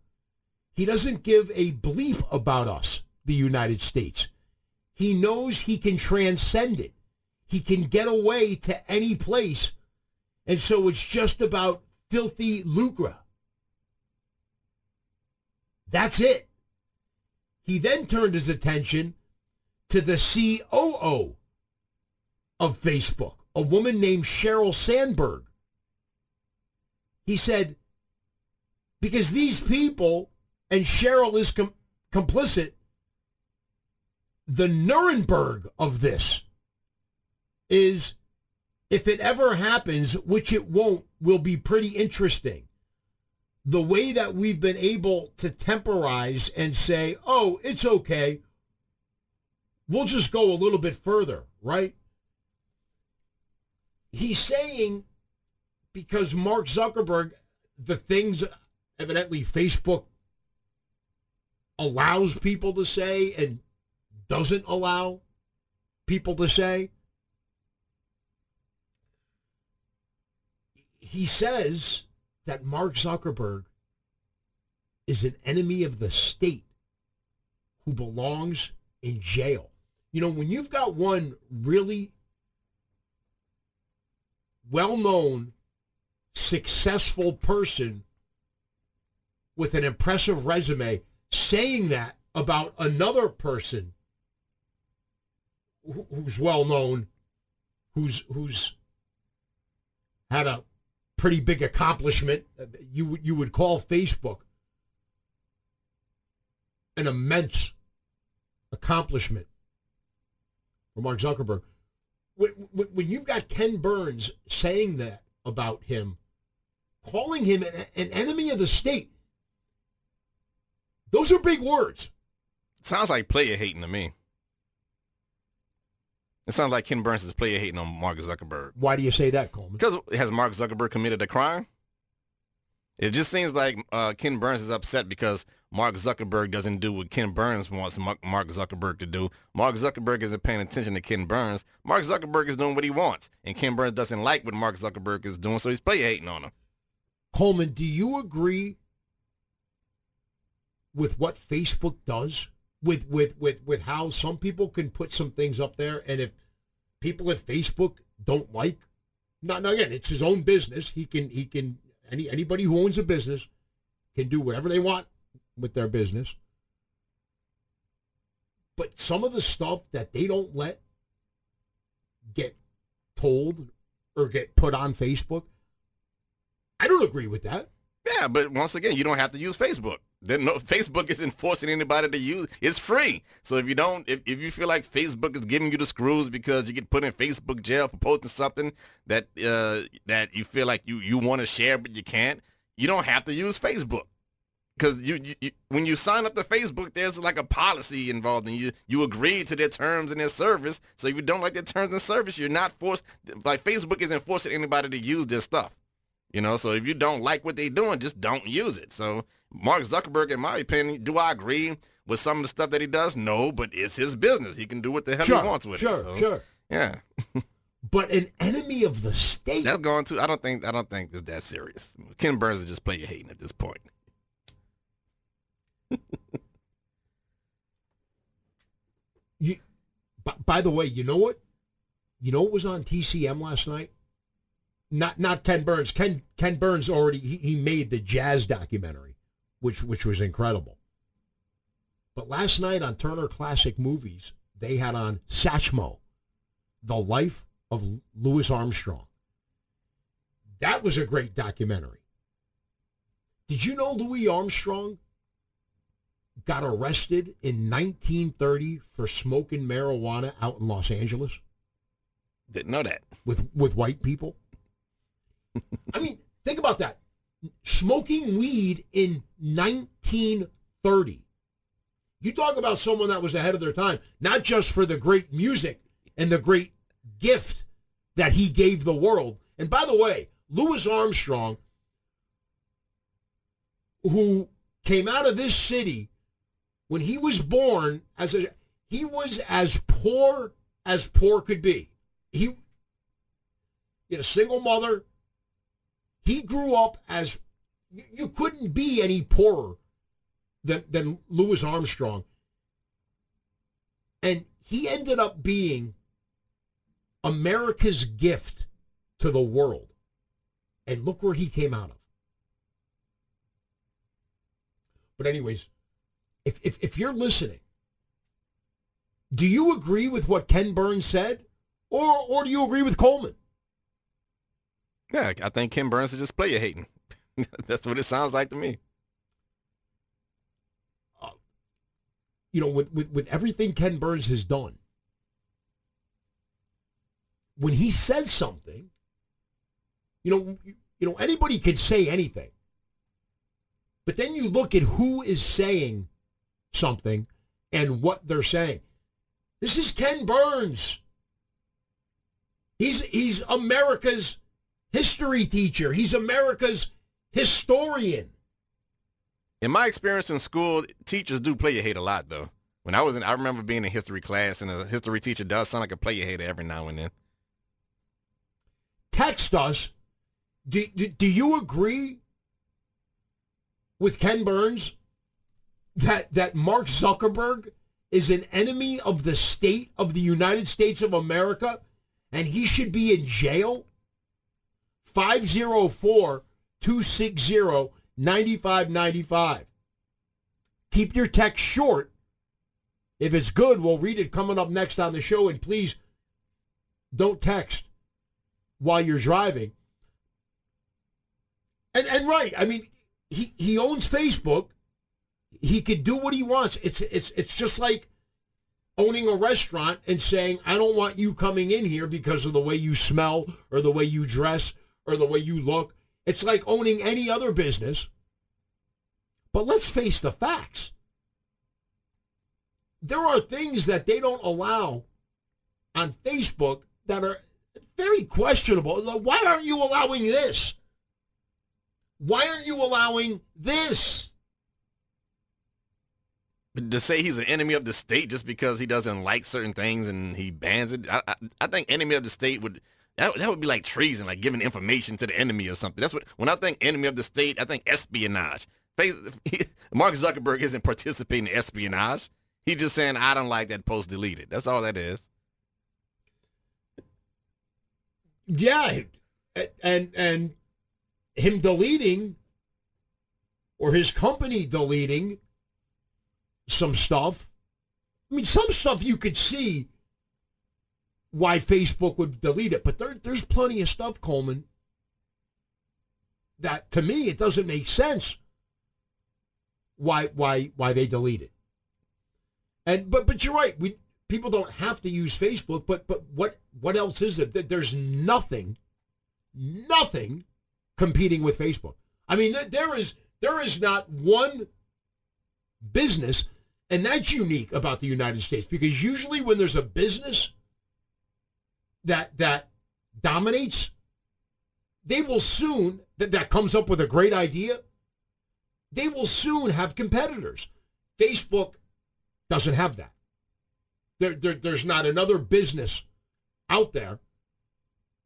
He doesn't give a bleep about us, the United States. He knows he can transcend it. He can get away to any place. And so it's just about filthy lucre. That's it. He then turned his attention to the C O O of Facebook, a woman named Sheryl Sandberg. He said, Because these people, and Cheryl is com- complicit, the Nuremberg of this is, if it ever happens, which it won't, will be pretty interesting. The way that we've been able to temporize and say, oh, it's okay, we'll just go a little bit further, right? He's saying, because Mark Zuckerberg, the things evidently Facebook allows people to say and doesn't allow people to say, he says that Mark Zuckerberg is an enemy of the state who belongs in jail. You know, when you've got one really well-known, successful person with an impressive resume saying that about another person who's well-known, who's who's had a pretty big accomplishment, you you would call Facebook an immense accomplishment for Mark Zuckerberg. When, when you've got Ken Burns saying that about him, calling him an, an enemy of the state, those are big words. It sounds like player hating to me. It sounds like Ken Burns is player hating on Mark Zuckerberg. Why do you say that, Coleman? Because has Mark Zuckerberg committed a crime? It just seems like uh, Ken Burns is upset because Mark Zuckerberg doesn't do what Ken Burns wants Mark Zuckerberg to do. Mark Zuckerberg isn't paying attention to Ken Burns. Mark Zuckerberg is doing what he wants, and Ken Burns doesn't like what Mark Zuckerberg is doing, so he's player hating on him. Coleman, do you agree with what Facebook does? With, with with with how some people can put some things up there, and if people at Facebook don't like, now, now again, it's his own business. He can he can any anybody who owns a business can do whatever they want with their business. But some of the stuff that they don't let get told or get put on Facebook, I don't agree with that. Yeah, but once again, you don't have to use Facebook. No, Facebook isn't forcing anybody to use it. It's free. So if you don't, if, if you feel like Facebook is giving you the screws because you get put in Facebook jail for posting something that uh, that you feel like you, you want to share but you can't, you don't have to use Facebook. Because you, you, you when you sign up to Facebook, there's like a policy involved, and you you agree to their terms and their service. So if you don't like their terms and service, you're not forced. Like Facebook isn't forcing anybody to use their stuff. You know, so if you don't like what they're doing, just don't use it. So Mark Zuckerberg, in my opinion, do I agree with some of the stuff that he does? No, but it's his business. He can do what the hell sure, he wants with sure, it. Sure, so, sure, yeah. But an enemy of the state? That's going to. I don't think. I don't think it's that serious. Ken Burns is just player hating at this point. you. By, by the way, you know what? You know what was on T C M last night? Not not Ken Burns. Ken Ken Burns already he, he made the Jazz documentary, which which was incredible. But last night on Turner Classic Movies, they had on Satchmo, The Life of Louis Armstrong. That was a great documentary. Did you know Louis Armstrong got arrested in nineteen thirty for smoking marijuana out in Los Angeles? Didn't know that. With with white people? I mean, think about that. Smoking weed in nineteen thirty. You talk about someone that was ahead of their time, not just for the great music and the great gift that he gave the world. And by the way, Louis Armstrong, who came out of this city when he was born, as a, he was as poor as poor could be. He... a single mother. He grew up as you couldn't be any poorer than than Louis Armstrong, and he ended up being America's gift to the world. And look where he came out of. But anyways, if if, if you're listening, do you agree with what Ken Burns said, or or do you agree with Coleman? Yeah, I think Ken Burns is just player hating. That's what it sounds like to me. you know, with, with, with everything Ken Burns has done, when he says something, you know, you know, anybody could say anything. But then you look at who is saying something and what they're saying. This is Ken Burns. He's he's America's history teacher. He's America's historian. In my experience in school, teachers do play your hate a lot, though. When I was in, I remember being in history class, and a history teacher does sound like a play your hater every now and then. Text us. Do, do, do you agree with Ken Burns that, that Mark Zuckerberg is an enemy of the state of the United States of America and he should be in jail? five oh four, two six oh, nine five nine five. Keep your text short. If it's good, we'll read it coming up next on the show. And please don't text while you're driving. And and right, I mean, he, he owns Facebook. He could do what he wants. It's it's it's just like owning a restaurant and saying, I don't want you coming in here because of the way you smell or the way you dress or the way you look. It's like owning any other business. But let's face the facts. There are things that they don't allow on Facebook that are very questionable. Why aren't you allowing this? Why aren't you allowing this? But to say he's an enemy of the state just because he doesn't like certain things and he bans it, I, I, I think enemy of the state would, that, that would be like treason, like giving information to the enemy or something. That's what, when I think enemy of the state, I think espionage. Mark Zuckerberg isn't participating in espionage. He's just saying, I don't like that post, deleted. That's all that is. Yeah, and and him deleting or his company deleting some stuff. I mean, some stuff you could see why Facebook would delete it, but there, there's plenty of stuff, Coleman, that to me, it doesn't make sense why why why they delete it. And but but you're right. We people don't have to use Facebook. But but what what else is it? There's nothing, nothing competing with Facebook. I mean, there, there is there is not one business, and that's unique about the United States, because usually when there's a business that that dominates, they will soon that, that comes up with a great idea. They will soon have competitors. Facebook doesn't have that. There, there, there's not another business out there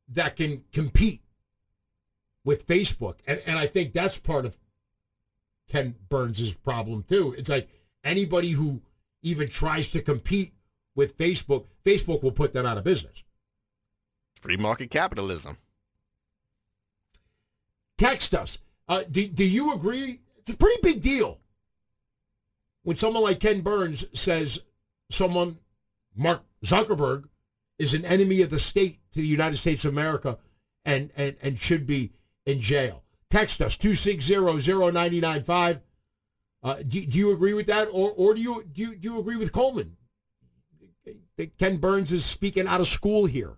that can compete with Facebook. And, and I think that's part of Ken Burns' problem, too. It's like anybody who even tries to compete with Facebook, Facebook will put them out of business. Free market capitalism. Text us. Uh, do, do you agree? It's a pretty big deal when someone like Ken Burns says someone, Mark Zuckerberg, is an enemy of the state to the United States of America and, and, and should be in jail. Text us, two six zero zero nine nine five. Uh, do, do you agree with that? Or or do you do you, do you agree with Coleman? Ken Burns is speaking out of school here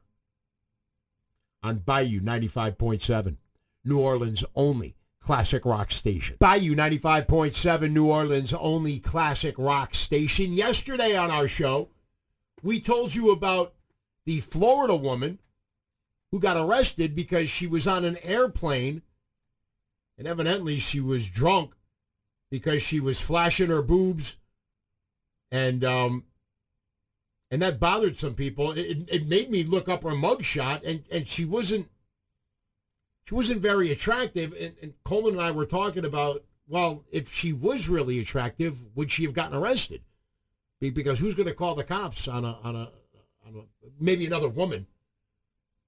on Bayou ninety-five point seven, New Orleans only classic rock station. Bayou ninety-five point seven, New Orleans' only classic rock station. Yesterday on our show, we told you about the Florida woman who got arrested because she was on an airplane, and evidently she was drunk because she was flashing her boobs, and um, and that bothered some people. It, it made me look up her mugshot, and, and she wasn't She wasn't very attractive, and, and Coleman and I were talking about, well, if she was really attractive, would she have gotten arrested? Because who's going to call the cops on a on a, on a maybe another woman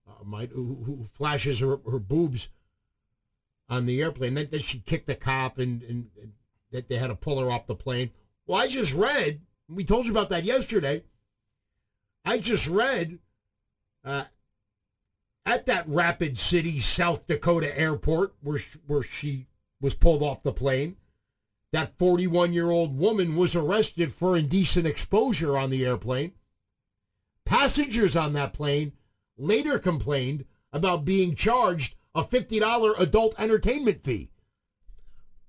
uh, might who, who flashes her, her boobs on the airplane? Then she kicked the cop, and, and, and that they had to pull her off the plane. Well, I just read, we told you about that yesterday. I just read. Uh, At that Rapid City, South Dakota airport where she, where she was pulled off the plane, That forty-one-year-old woman was arrested for indecent exposure on the airplane. Passengers on that plane later complained about being charged a fifty dollars adult entertainment fee.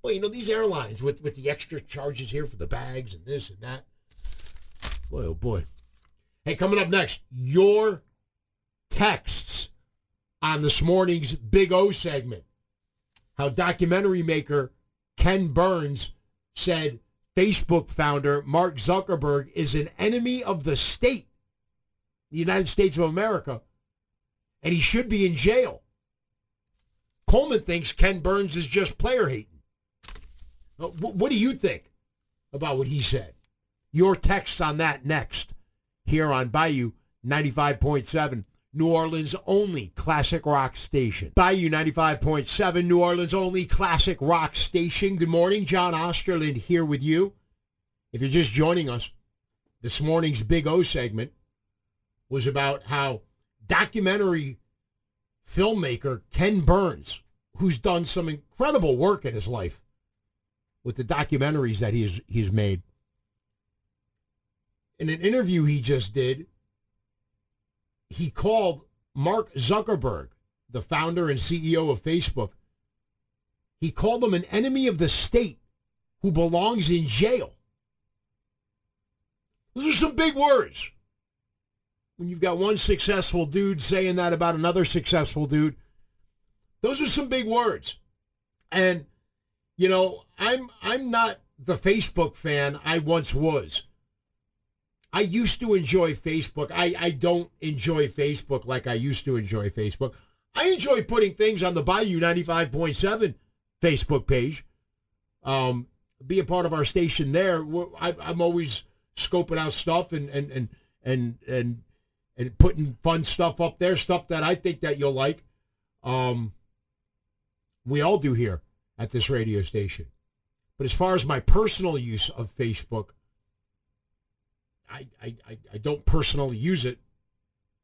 Well, you know, these airlines with, with the extra charges here for the bags and this and that. Boy, oh boy. Hey, coming up next, your texts on this morning's Big O segment. How documentary maker Ken Burns said Facebook founder Mark Zuckerberg is an enemy of the state, the United States of America, and he should be in jail. Coleman thinks Ken Burns is just player hating. What do you think about what he said? Your texts on that next here on Bayou ninety-five point seven, New Orleans' only classic rock station. Bayou ninety-five point seven, New Orleans' only classic rock station. Good morning, John Osterlind here with you. If you're just joining us, this morning's Big O segment was about how documentary filmmaker Ken Burns, who's done some incredible work in his life with the documentaries that he's he's made. In an interview he just did, he called Mark Zuckerberg, the founder and C E O of Facebook, he called him an enemy of the state who belongs in jail. Those are some big words. When you've got one successful dude saying that about another successful dude, those are some big words. And, you know, I'm I'm not the Facebook fan I once was. I used to enjoy Facebook. I, I don't enjoy Facebook like I used to enjoy Facebook. I enjoy putting things on the Bayou ninety-five point seven Facebook page. Um, be a part of our station there. We're, I've, I'm always scoping out stuff and and and and and and putting fun stuff up there, stuff that I think that you'll like. Um, we all do here at this radio station. But as far as my personal use of Facebook, I, I, I don't personally use it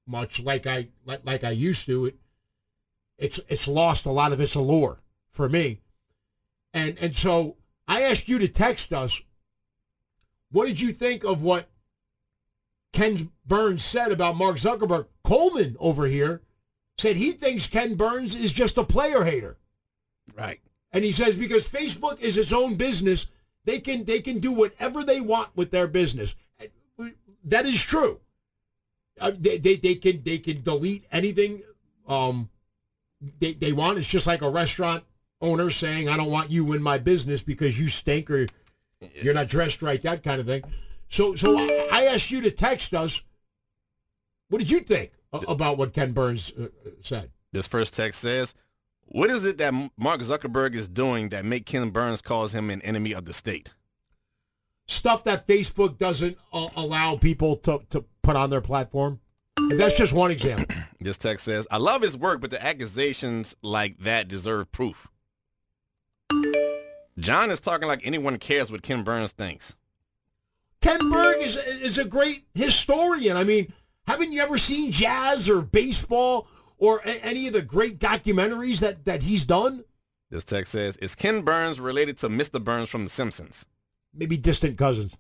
much like I like, like I used to. It it's it's lost a lot of its allure for me. And and so I asked you to text us. What did you think of what Ken Burns said about Mark Zuckerberg? Coleman over here said he thinks Ken Burns is just a player hater. Right. And he says because Facebook is its own business, they can they can do whatever they want with their business. That is true. Uh, they, they they can they can delete anything um, they they want. It's just like a restaurant owner saying, "I don't want you in my business because you stink or you're not dressed right." That kind of thing. So so I asked you to text us. What did you think about what Ken Burns uh, said? This first text says, "What is it that Mark Zuckerberg is doing that make Ken Burns calls him an enemy of the state?" Stuff that Facebook doesn't uh, allow people to, to put on their platform. And that's just one example. This text says, I love his work, but the accusations like that deserve proof. John is talking like anyone cares what Ken Burns thinks. Ken Burns is, is a great historian. I mean, haven't you ever seen jazz or baseball or a, any of the great documentaries that, that he's done? This text says, is Ken Burns related to Mister Burns from The Simpsons? Maybe distant cousins.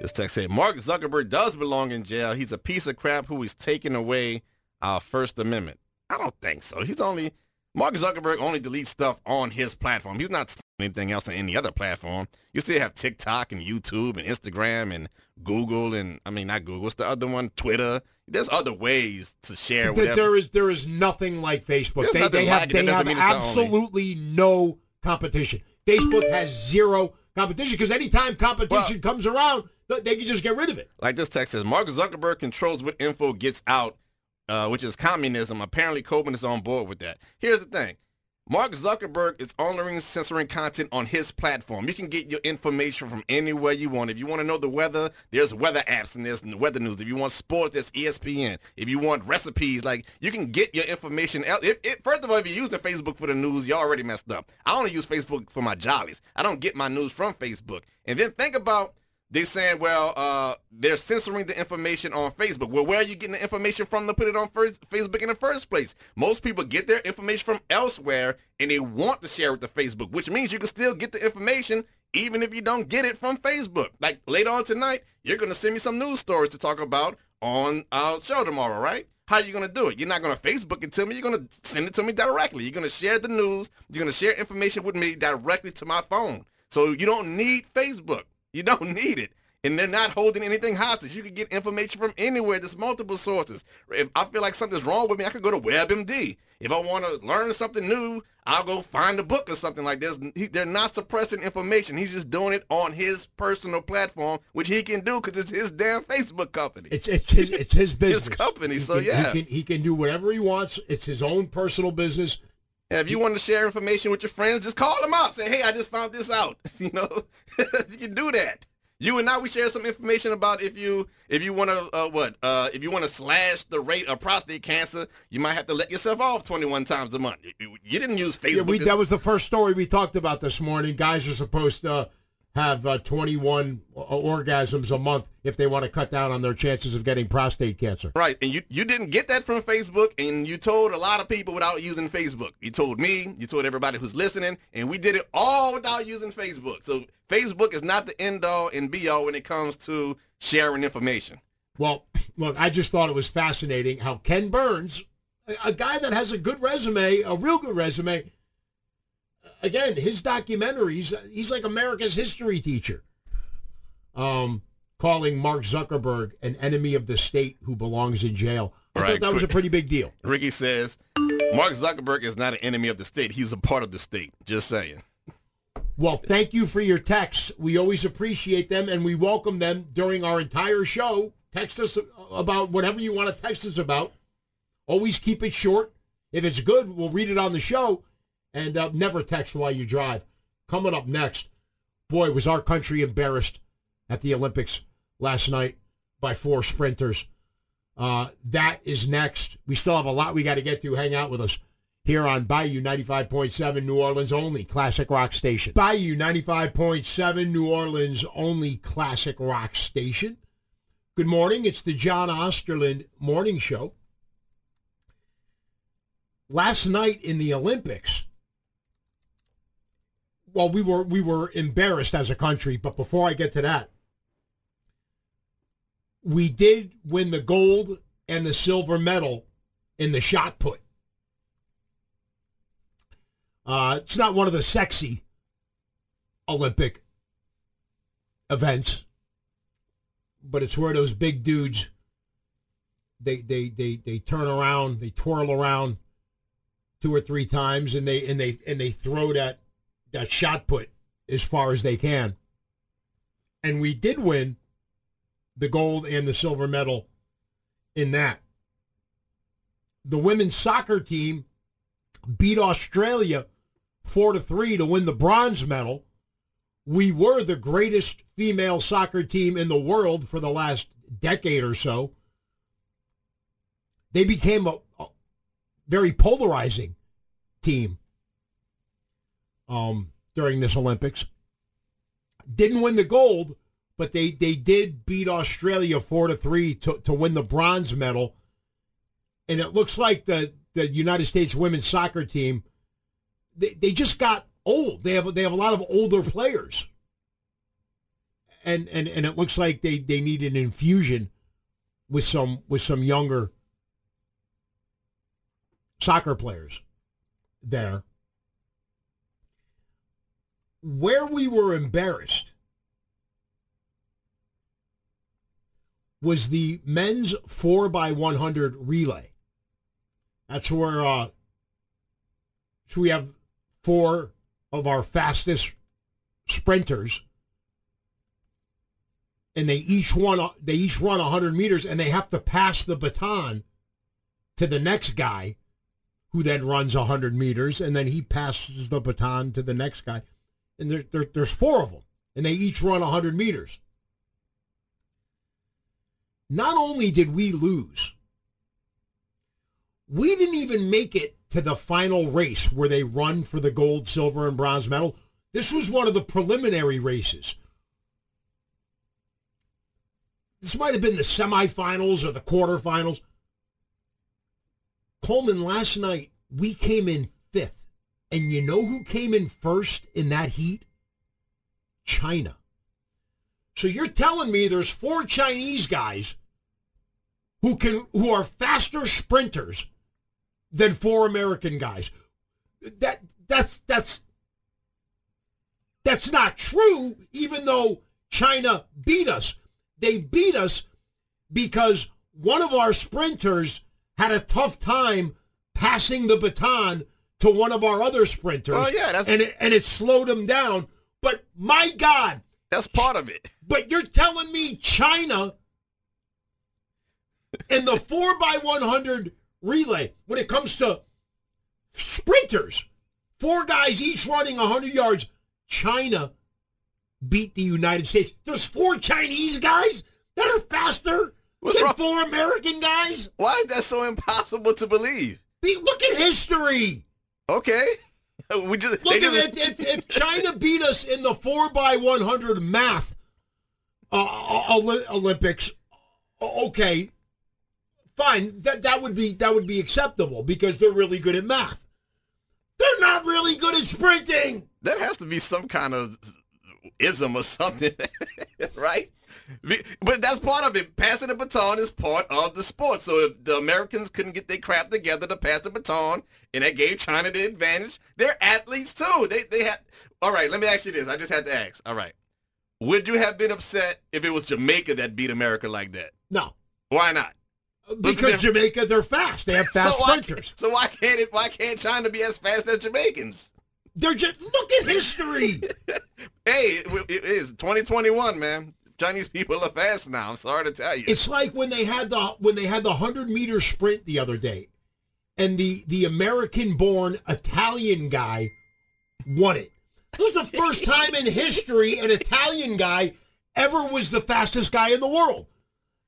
This text said, Mark Zuckerberg does belong in jail. He's a piece of crap who is taking away our First Amendment. I don't think so. He's only, Mark Zuckerberg only deletes stuff on his platform. He's not anything else on any other platform. You still have TikTok and YouTube and Instagram and Google and, I mean, not Google. What's the other one? Twitter. There's other ways to share there, whatever. There is, there is nothing like Facebook. There's they they like have, they have absolutely no competition. Facebook has zero competition, because anytime competition well, comes around, they can just get rid of it. Like this text says, Mark Zuckerberg controls what info gets out, uh, which is communism. Apparently, Coleman is on board with that. Here's the thing. Mark Zuckerberg is only censoring content on his platform. You can get your information from anywhere you want. If you want to know the weather, there's weather apps and there's weather news. If you want sports, there's E S P N. If you want recipes, like, you can get your information out. If, if, first of all, if you're using Facebook for the news, you're already messed up. I only use Facebook for my jollies. I don't get my news from Facebook. And then think about, they're saying, well, uh, they're censoring the information on Facebook. Well, where are you getting the information from to put it on first, Facebook in the first place? Most people get their information from elsewhere, and they want to share it to Facebook, which means you can still get the information even if you don't get it from Facebook. Like, later on tonight, you're going to send me some news stories to talk about on our show tomorrow, right? How are you going to do it? You're not going to Facebook it to me. You're going to send it to me directly. You're going to share the news. You're going to share information with me directly to my phone. So you don't need Facebook. You don't need it. And they're not holding anything hostage. You can get information from anywhere. There's multiple sources. If I feel like something's wrong with me, I could go to WebMD. If I want to learn something new, I'll go find a book or something like this. He, they're not suppressing information. He's just doing it on his personal platform, which he can do because it's his damn Facebook company. It's it's his, it's his business. His company, he so can, yeah. He can, he can do whatever he wants. It's his own personal business. If you want to share information with your friends, just call them up. Say, hey, I just found this out. You know, you can do that. You and I, we share some information about if you if you want to uh, what uh, if you want to slash the rate of prostate cancer, you might have to let yourself off twenty-one times a month. You, you didn't use Facebook. Yeah, we, that was the first story we talked about this morning. Guys are supposed to have uh, twenty-one orgasms a month if they want to cut down on their chances of getting prostate cancer. Right, and you you didn't get that from Facebook, and you told a lot of people without using Facebook. You told me, you told everybody who's listening, and we did it all without using Facebook. So Facebook is not the end-all and be-all when it comes to sharing information. Well, look, I just thought it was fascinating how Ken Burns, a guy that has a good resume, a real good resume, again, his documentaries, he's like America's history teacher, um, calling Mark Zuckerberg an enemy of the state who belongs in jail. I right, thought that quick. was a pretty big deal. Ricky says, Mark Zuckerberg is not an enemy of the state. He's a part of the state. Just saying. Well, thank you for your texts. We always appreciate them, and we welcome them during our entire show. Text us about whatever you want to text us about. Always keep it short. If it's good, we'll read it on the show. And uh, never text while you drive. Coming up next, boy, was our country embarrassed at the Olympics last night by four sprinters. Uh, that is next. We still have a lot we got to get to. Hang out with us here on Bayou ninety-five point seven, New Orleans only classic rock station. Bayou ninety-five point seven, New Orleans only classic rock station. Good morning. It's the John Osterlind Morning Show. Last night in the Olympics, well, we were we were embarrassed as a country, but before I get to that, we did win the gold and the silver medal in the shot put. Uh, it's not one of the sexy Olympic events, but it's where those big dudes, they they they they turn around, they twirl around two or three times, and they and they and they throw that that shot put as far as they can. And we did win the gold and the silver medal in that. The women's soccer team beat Australia four to three to win the bronze medal. We were the greatest female soccer team in the world for the last decade or so. They became a, a very polarizing team. Um, during this Olympics. Didn't win the gold, but they, they did beat Australia four to three to, to win the bronze medal. And it looks like the, the United States women's soccer team, they, they just got old. They have they have a lot of older players. And and, and it looks like they, they need an infusion with some with some younger soccer players there. Where we were embarrassed was the men's four by one hundred relay. That's where uh, so we have four of our fastest sprinters, and they each one they each run one hundred meters, and they have to pass the baton to the next guy, who then runs one hundred meters, and then he passes the baton to the next guy. And there, there, there's four of them, and they each run one hundred meters. Not only did we lose, we didn't even make it to the final race where they run for the gold, silver, and bronze medal. This was one of the preliminary races. This might have been the semifinals or the quarterfinals. Coleman, last night, we came in fifth. And you know who came in first in that heat? China. So you're telling me there's four Chinese guys who can who are faster sprinters than four American guys. That that's that's that's not true, even though China beat us. They beat us because one of our sprinters had a tough time passing the baton to one of our other sprinters. Oh yeah, that's... and it, and it slowed him down. But my God, that's part of it. But you're telling me China in the four by one hundred relay, when it comes to sprinters, four guys each running one hundred yards, China beat the United States. There's four Chinese guys that are faster What's than wrong? four American guys? Why is that so impossible to believe? Look at history. Okay. We just, Look at it. If, if China beat us in the four by one hundred math uh, Olympics, okay, fine. That that would be that would be acceptable because they're really good at math. They're not really good at sprinting. That has to be some kind of ism or something, right? But that's part of it. Passing the baton is part of the sport. So if the Americans couldn't get their crap together to pass the baton, and that gave China the advantage, they're athletes too. They they had. All right, let me ask you this. I just had to ask. All right, would you have been upset if it was Jamaica that beat America like that? No. Why not? Because Jamaica, they're fast. They have fast so sprinters. Why, so why can't it? Why can't China be as fast as Jamaicans? They're just look at history. Hey, it, it is twenty twenty-one, man. Chinese people are fast now. I'm sorry to tell you. It's like when they had the when they had the one hundred meter sprint the other day, and the the American-born Italian guy won it. It was the first time in history an Italian guy ever was the fastest guy in the world.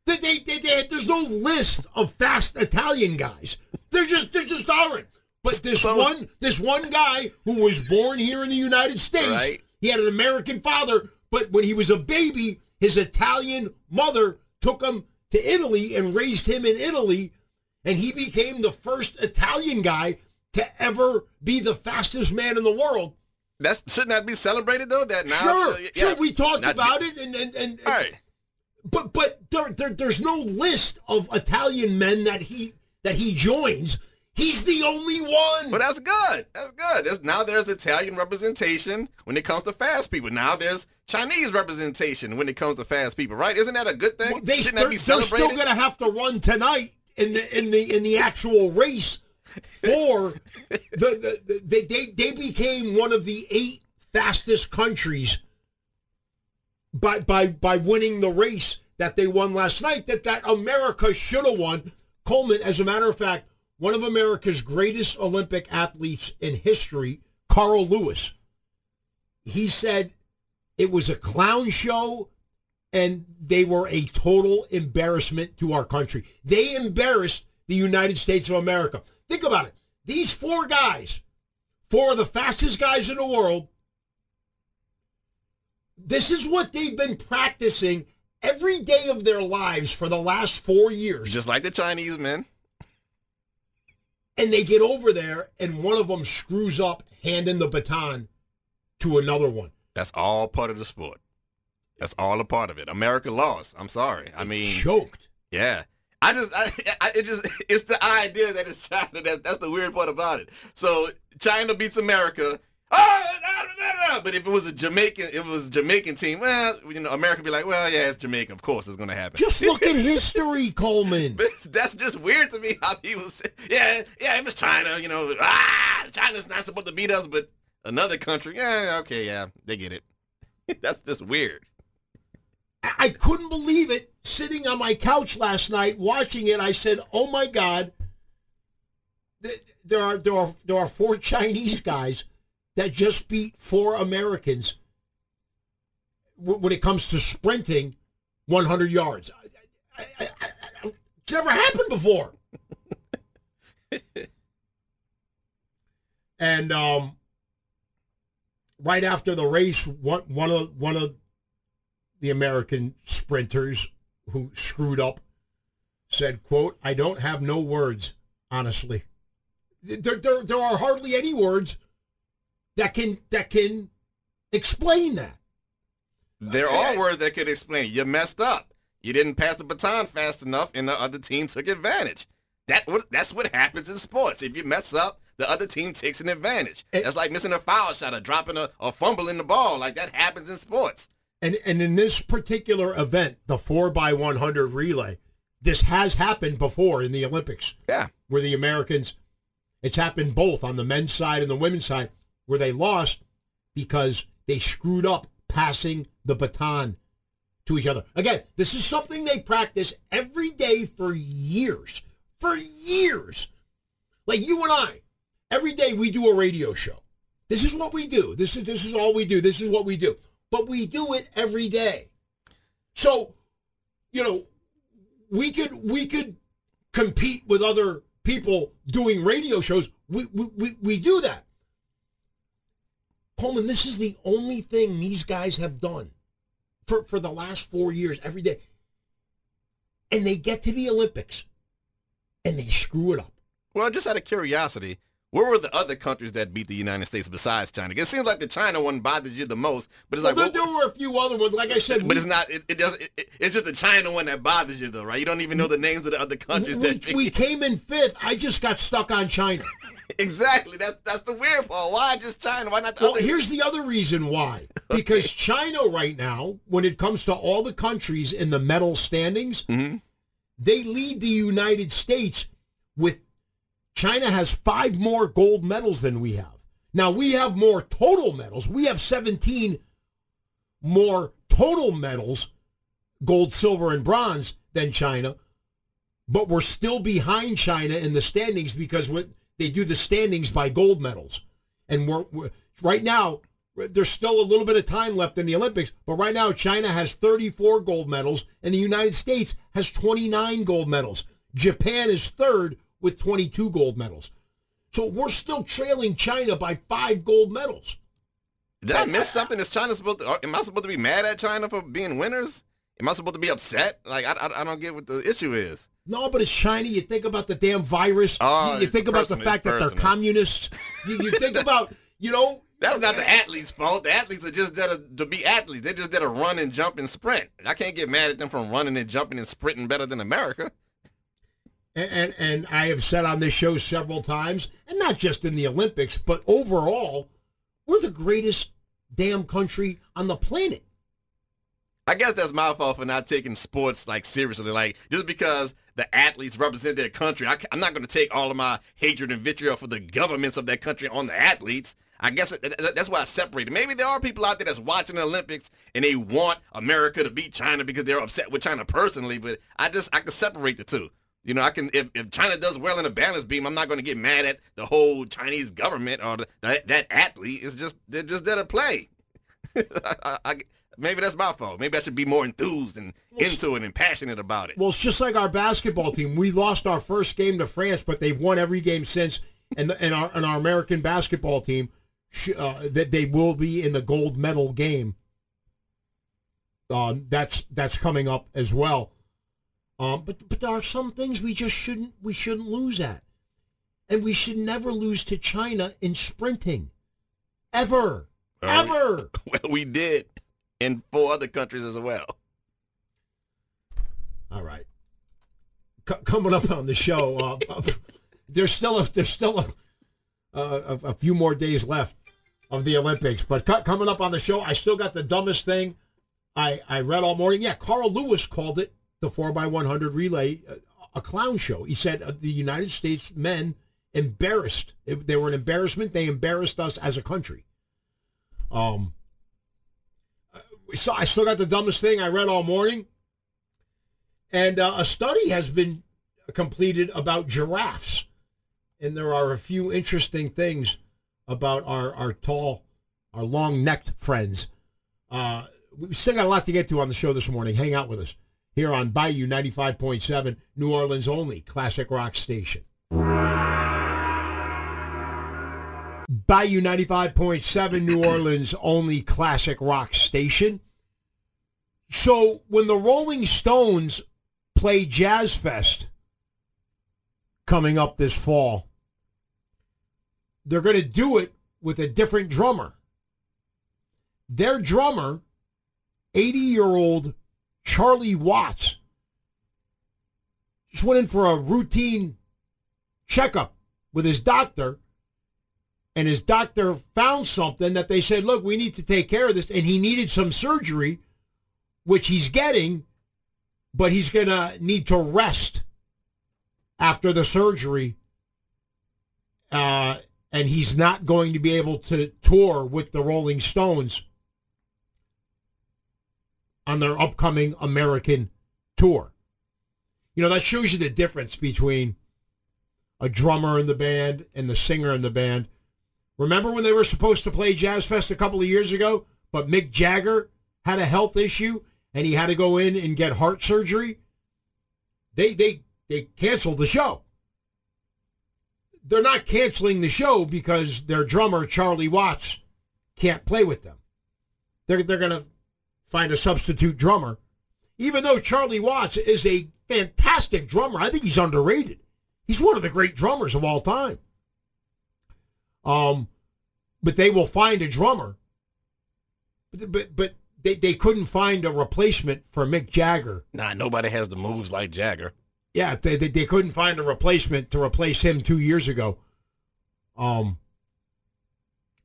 They, they, they, they, there's no list of fast Italian guys. They're just they're just aren't. But this so, one this one guy who was born here in the United States, right? He had an American father, but when he was a baby, his Italian mother took him to Italy and raised him in Italy, and he became the first Italian guy to ever be the fastest man in the world. That's, shouldn't that be celebrated, though? That now, Sure, uh, yeah, sure. We talked about be, it. and, and, and, and all right. But but there, there, there's no list of Italian men that he that he joins. He's the only one. But that's good. That's good. There's, now there's Italian representation when it comes to fast people. Now there's Chinese representation when it comes to fast people, right? Isn't that a good thing? Well, they, Shouldn't that be celebrated? They're still going to have to run tonight in the in the in the actual race. For the, the, the they, they they became one of the eight fastest countries by by by winning the race that they won last night. That that America should have won. Coleman, as a matter of fact. One of America's greatest Olympic athletes in history, Carl Lewis, he said it was a clown show and they were a total embarrassment to our country. They embarrassed the United States of America. Think about it. These four guys, four of the fastest guys in the world, this is what they've been practicing every day of their lives for the last four years. Just like the Chinese men. And they get over there, and one of them screws up handing the baton to another one. That's all part of the sport. That's all a part of it. America lost. I'm sorry. I mean, choked. Yeah. I just, I, I, it just, it's the idea that it's China. That, that's the weird part about it. So China beats America. Oh, no, no, no. But if it was a Jamaican, if it was a Jamaican team, well, you know, America would be like, well, yeah, it's Jamaica. Of course, it's going to happen. Just look at history, Coleman. But that's just weird to me how people say, yeah, yeah, it was China, you know, ah, China's not supposed to beat us, but another country, yeah, okay, yeah, they get it. That's just weird. I-, I couldn't believe it. Sitting on my couch last night watching it, I said, oh my God, there are there are there are four Chinese guys that just beat four Americans when it comes to sprinting one hundred yards. I, I, I, I, it's never happened before. And um, right after the race, one, one of one of the American sprinters who screwed up said, quote, I don't have no words, honestly. There, there, there are hardly any words that can that can explain that. There are words that could explain it. You messed up. You didn't pass the baton fast enough, and the other team took advantage. That That's what happens in sports. If you mess up, the other team takes an advantage. It, that's like missing a foul shot or dropping a, or fumbling the ball. Like, that happens in sports. And and in this particular event, the four by one hundred relay, this has happened before in the Olympics. Yeah. Where the Americans, it's happened both on the men's side and the women's side, where they lost because they screwed up passing the baton to each other. Again, this is something they practice every day for years. For years. Like you and I, every day we do a radio show. This is what we do. This is this is all we do. This is what we do. But we do it every day. So, you know, we could we could compete with other people doing radio shows. We we we, we do that. Coleman, this is the only thing these guys have done for, for the last four years, every day. And they get to the Olympics. And they screw it up. Well, just out of curiosity, where were the other countries that beat the United States besides China? It seems like the China one bothers you the most, but it's well, like there, well, there were a few other ones. Like I said, but we, it's not. It, it doesn't. It, it's just the China one that bothers you, though, right? You don't even know the names of the other countries. We, that we came in fifth. I just got stuck on China. Exactly. That's that's the weird part. Why just China? Why not? The well, other? Here's the other reason why. Okay. Because China right now, when it comes to all the countries in the medal standings. Mm-hmm. They lead the United States with, China has five more gold medals than we have. Now, we have more total medals. We have seventeen more total medals, gold, silver, and bronze, than China. But we're still behind China in the standings because they do the standings by gold medals. And we're, we're right now, there's still a little bit of time left in the Olympics, but right now China has thirty-four gold medals and the United States has twenty-nine gold medals. Japan is third with twenty-two gold medals. So we're still trailing China by five gold medals. Did I miss something? Is China supposed to, am I supposed to be mad at China for being winners? Am I supposed to be upset? Like, I, I, I don't get what the issue is. No, but it's China. You think about the damn virus. Oh, you, you think about the fact that they're communists. You, you think about, you know, that's not the athletes' fault. The athletes are just there to, to be athletes. They just there to run and jump and sprint. I can't get mad at them for running and jumping and sprinting better than America. And, and, and I have said on this show several times, and not just in the Olympics, but overall, we're the greatest damn country on the planet. I guess that's my fault for not taking sports, like, seriously. Like, just because the athletes represent their country, I, I'm not going to take all of my hatred and vitriol for the governments of that country on the athletes. I guess that's why I separated. Maybe there are people out there that's watching the Olympics and they want America to beat China because they're upset with China personally, but I just, I can separate the two. You know, I can, if, if China does well in a balance beam, I'm not going to get mad at the whole Chinese government or the, that, that athlete. It's just, they're just there to play. I, I, maybe that's my fault. Maybe I should be more enthused and into it and passionate about it. Well, it's just like our basketball team. We lost our first game to France, but they've won every game since, and, the, and, our, and our American basketball team. Uh, that they will be in the gold medal game. Um, that's that's coming up as well. Um, but but there are some things we just shouldn't we shouldn't lose at, and we should never lose to China in sprinting, ever, well, ever. We, well, we did, in four other countries as well. All right, C- coming up on the show, uh, there's still a there's still a. Uh, a, a few more days left of the Olympics. But cu- coming up on the show, I still got the dumbest thing I, I read all morning. Yeah, Carl Lewis called it, the four by one hundred relay, a, a clown show. He said uh, the United States men embarrassed. It, they were an embarrassment. They embarrassed us as a country. Um. So I still got the dumbest thing I read all morning. And uh, a study has been completed about giraffes. And there are a few interesting things about our, our tall, our long-necked friends. Uh, we still got a lot to get to on the show this morning. Hang out with us here on Bayou ninety-five point seven, New Orleans' only classic rock station. Bayou ninety-five point seven, New Orleans' only classic rock station. So when the Rolling Stones play Jazz Fest coming up this fall, they're going to do it with a different drummer. Their drummer eighty-year-old Charlie Watts just went in for a routine checkup with his doctor, and his doctor found something that they said, look, we need to take care of this, and he needed some surgery, which he's getting, but he's going to need to rest after the surgery, uh, and he's not going to be able to tour with the Rolling Stones on their upcoming American tour. You know, that shows you the difference between a drummer in the band and the singer in the band. Remember when they were supposed to play Jazz Fest a couple of years ago, but Mick Jagger had a health issue and he had to go in and get heart surgery? They they they canceled the show. They're not canceling the show because their drummer, Charlie Watts, can't play with them. They're, they're going to find a substitute drummer, even though Charlie Watts is a fantastic drummer. I think he's underrated. He's one of the great drummers of all time. Um, but they will find a drummer. But but, but they, they couldn't find a replacement for Mick Jagger. Nah, nobody has the moves like Jagger. Yeah, they they, they couldn't find a replacement to replace him two years ago. Um.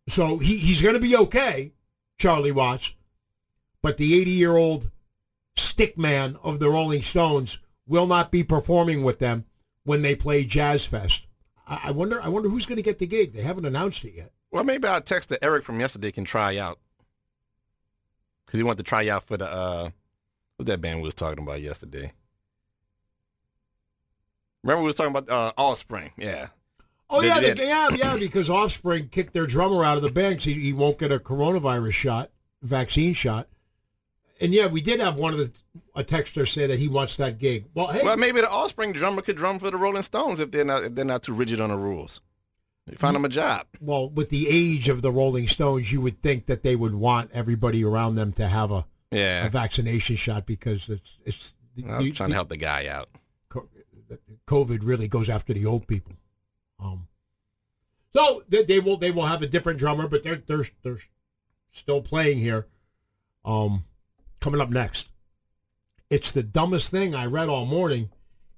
So he, he's going to be okay, Charlie Watts. But the eighty-year-old stick man of the Rolling Stones will not be performing with them when they play Jazz Fest. I, I wonder I wonder who's going to get the gig. They haven't announced it yet. Well, maybe I'll text to Eric from yesterday can try out. Because he wanted to try out for the, uh, what's that band we was talking about yesterday? Remember we was talking about uh, Offspring, yeah. Oh, they, yeah, they, they, yeah, yeah, because Offspring kicked their drummer out of the band because he, he won't get a coronavirus shot, vaccine shot. And, yeah, we did have one of the a texter say that he wants that gig. Well, hey. Well, maybe the Offspring drummer could drum for the Rolling Stones if they're not if they're not too rigid on the rules. They find them a job. Well, with the age of the Rolling Stones, you would think that they would want everybody around them to have a yeah. a vaccination shot because it's it's. I'm you, trying you, to help the guy out. COVID really goes after the old people. Um, so they, they will they will have a different drummer, but they're they're they're still playing here. Um. Coming up next, it's the dumbest thing I read all morning,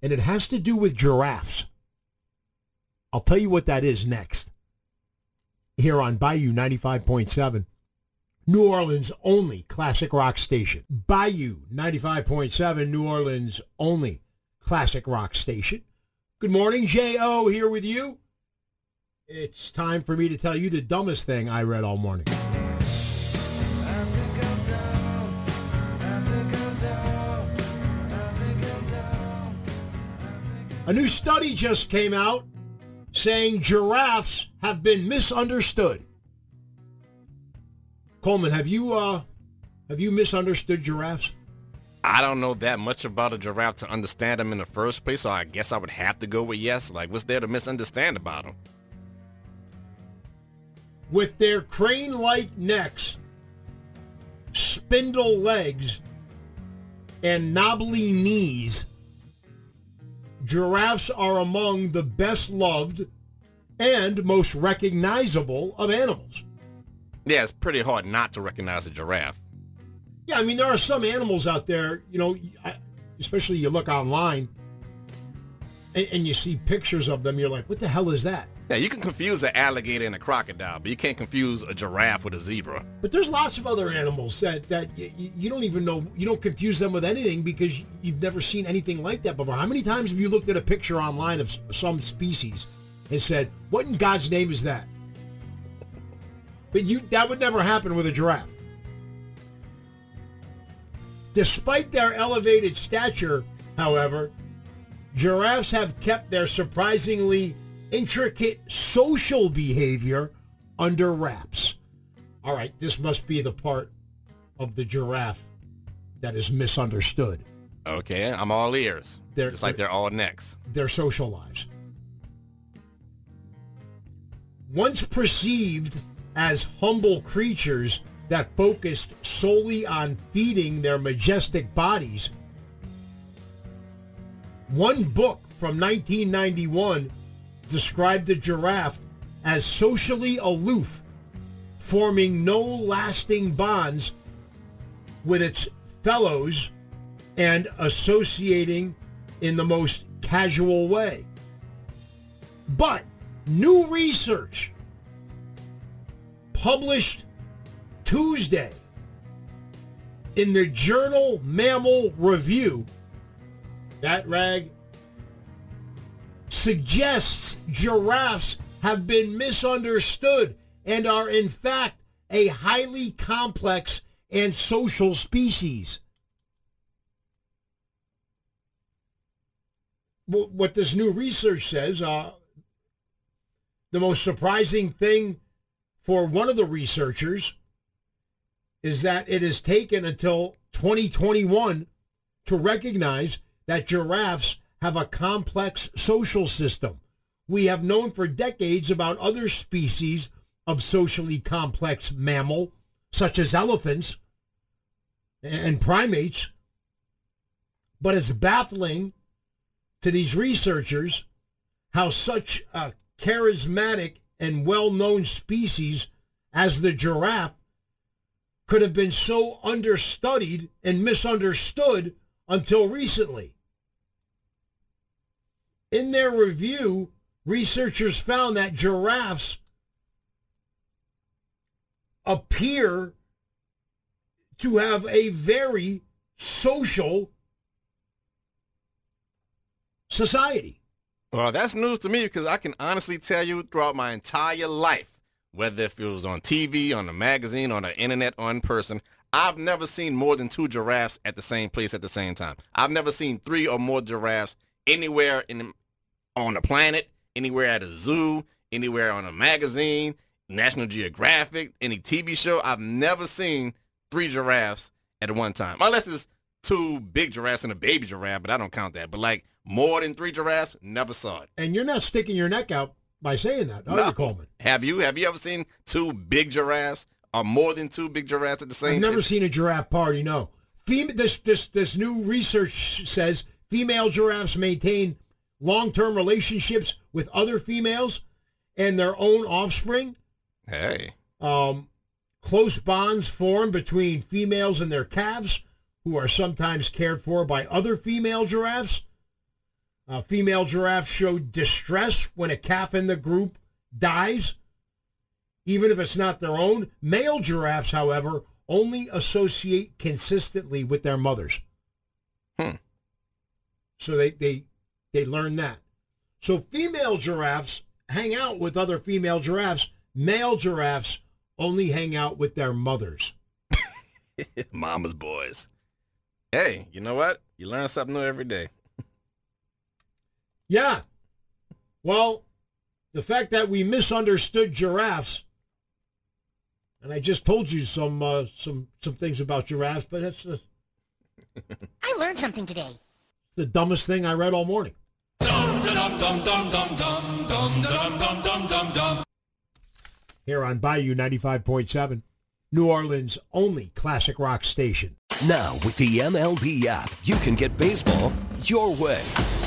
and it has to do with giraffes. I'll tell you what that is next. Here on Bayou ninety-five point seven, New Orleans' only classic rock station. Bayou ninety-five point seven, New Orleans' only classic rock station. Good morning, J O here with you. It's time for me to tell you the dumbest thing I read all morning. A new study just came out saying giraffes have been misunderstood. Coleman, have you uh, have you misunderstood giraffes? I don't know that much about a giraffe to understand them in the first place, so I guess I would have to go with yes. Like, what's there to misunderstand about them? With their crane-like necks, spindle legs, and knobbly knees, giraffes are among the best loved and most recognizable of animals. Yeah, it's pretty hard not to recognize a giraffe. Yeah, I mean, there are some animals out there, you know, especially you look online and, and you see pictures of them, you're like, what the hell is that? Yeah, you can confuse an alligator and a crocodile, but you can't confuse a giraffe with a zebra. But there's lots of other animals that, that you, you don't even know, you don't confuse them with anything because you've never seen anything like that before. How many times have you looked at a picture online of some species and said, what in God's name is that? But you that would never happen with a giraffe. Despite their elevated stature, however, giraffes have kept their surprisingly intricate social behavior under wraps. All right, this must be the part of the giraffe that is misunderstood. Okay, I'm all ears. They're, Just like they're, they're all necks. Their social lives. Once perceived as humble creatures that focused solely on feeding their majestic bodies, one book from nineteen ninety-one described the giraffe as socially aloof, forming no lasting bonds with its fellows and associating in the most casual way. But new research published Tuesday in the journal Mammal Review, that rag, suggests giraffes have been misunderstood and are in fact a highly complex and social species. What this new research says, uh, the most surprising thing for one of the researchers is that it has taken until twenty twenty-one to recognize that giraffes have a complex social system. We have known for decades about other species of socially complex mammal, such as elephants and primates, but it's baffling to these researchers how such a charismatic and well-known species as the giraffe could have been so understudied and misunderstood until recently. In their review, researchers found that giraffes appear to have a very social society. Well, that's news to me, because I can honestly tell you throughout my entire life, whether if it was on T V, on a magazine, on the internet, or in person, I've never seen more than two giraffes at the same place at the same time. I've never seen three or more giraffes anywhere in the, on the planet, anywhere at a zoo, anywhere on a magazine, National Geographic, any T V show. I've never seen three giraffes at one time. Unless it's two big giraffes and a baby giraffe, but I don't count that. But like more than three giraffes, never saw it. And you're not sticking your neck out by saying that, are no. you, Coleman? Have you? Have you ever seen two big giraffes or more than two big giraffes at the same time? I've never it's- seen a giraffe party, no. Fem- this, this, this new research says female giraffes maintain long-term relationships with other females and their own offspring. Hey. Um, close bonds form between females and their calves, who are sometimes cared for by other female giraffes. Uh, female giraffes show distress when a calf in the group dies, even if it's not their own. Male giraffes, however, only associate consistently with their mothers. Hmm. So they, they, they learn that. So female giraffes hang out with other female giraffes. Male giraffes only hang out with their mothers. Mama's boys. Hey, you know what? You learn something new every day. Yeah. Well, the fact that we misunderstood giraffes, and I just told you some uh, some some things about giraffes, but that's uh, I learned something today. The dumbest thing I read all morning. Here on Bayou ninety-five point seven, New Orleans' only classic rock station. Now with the M L B app, you can get baseball your way.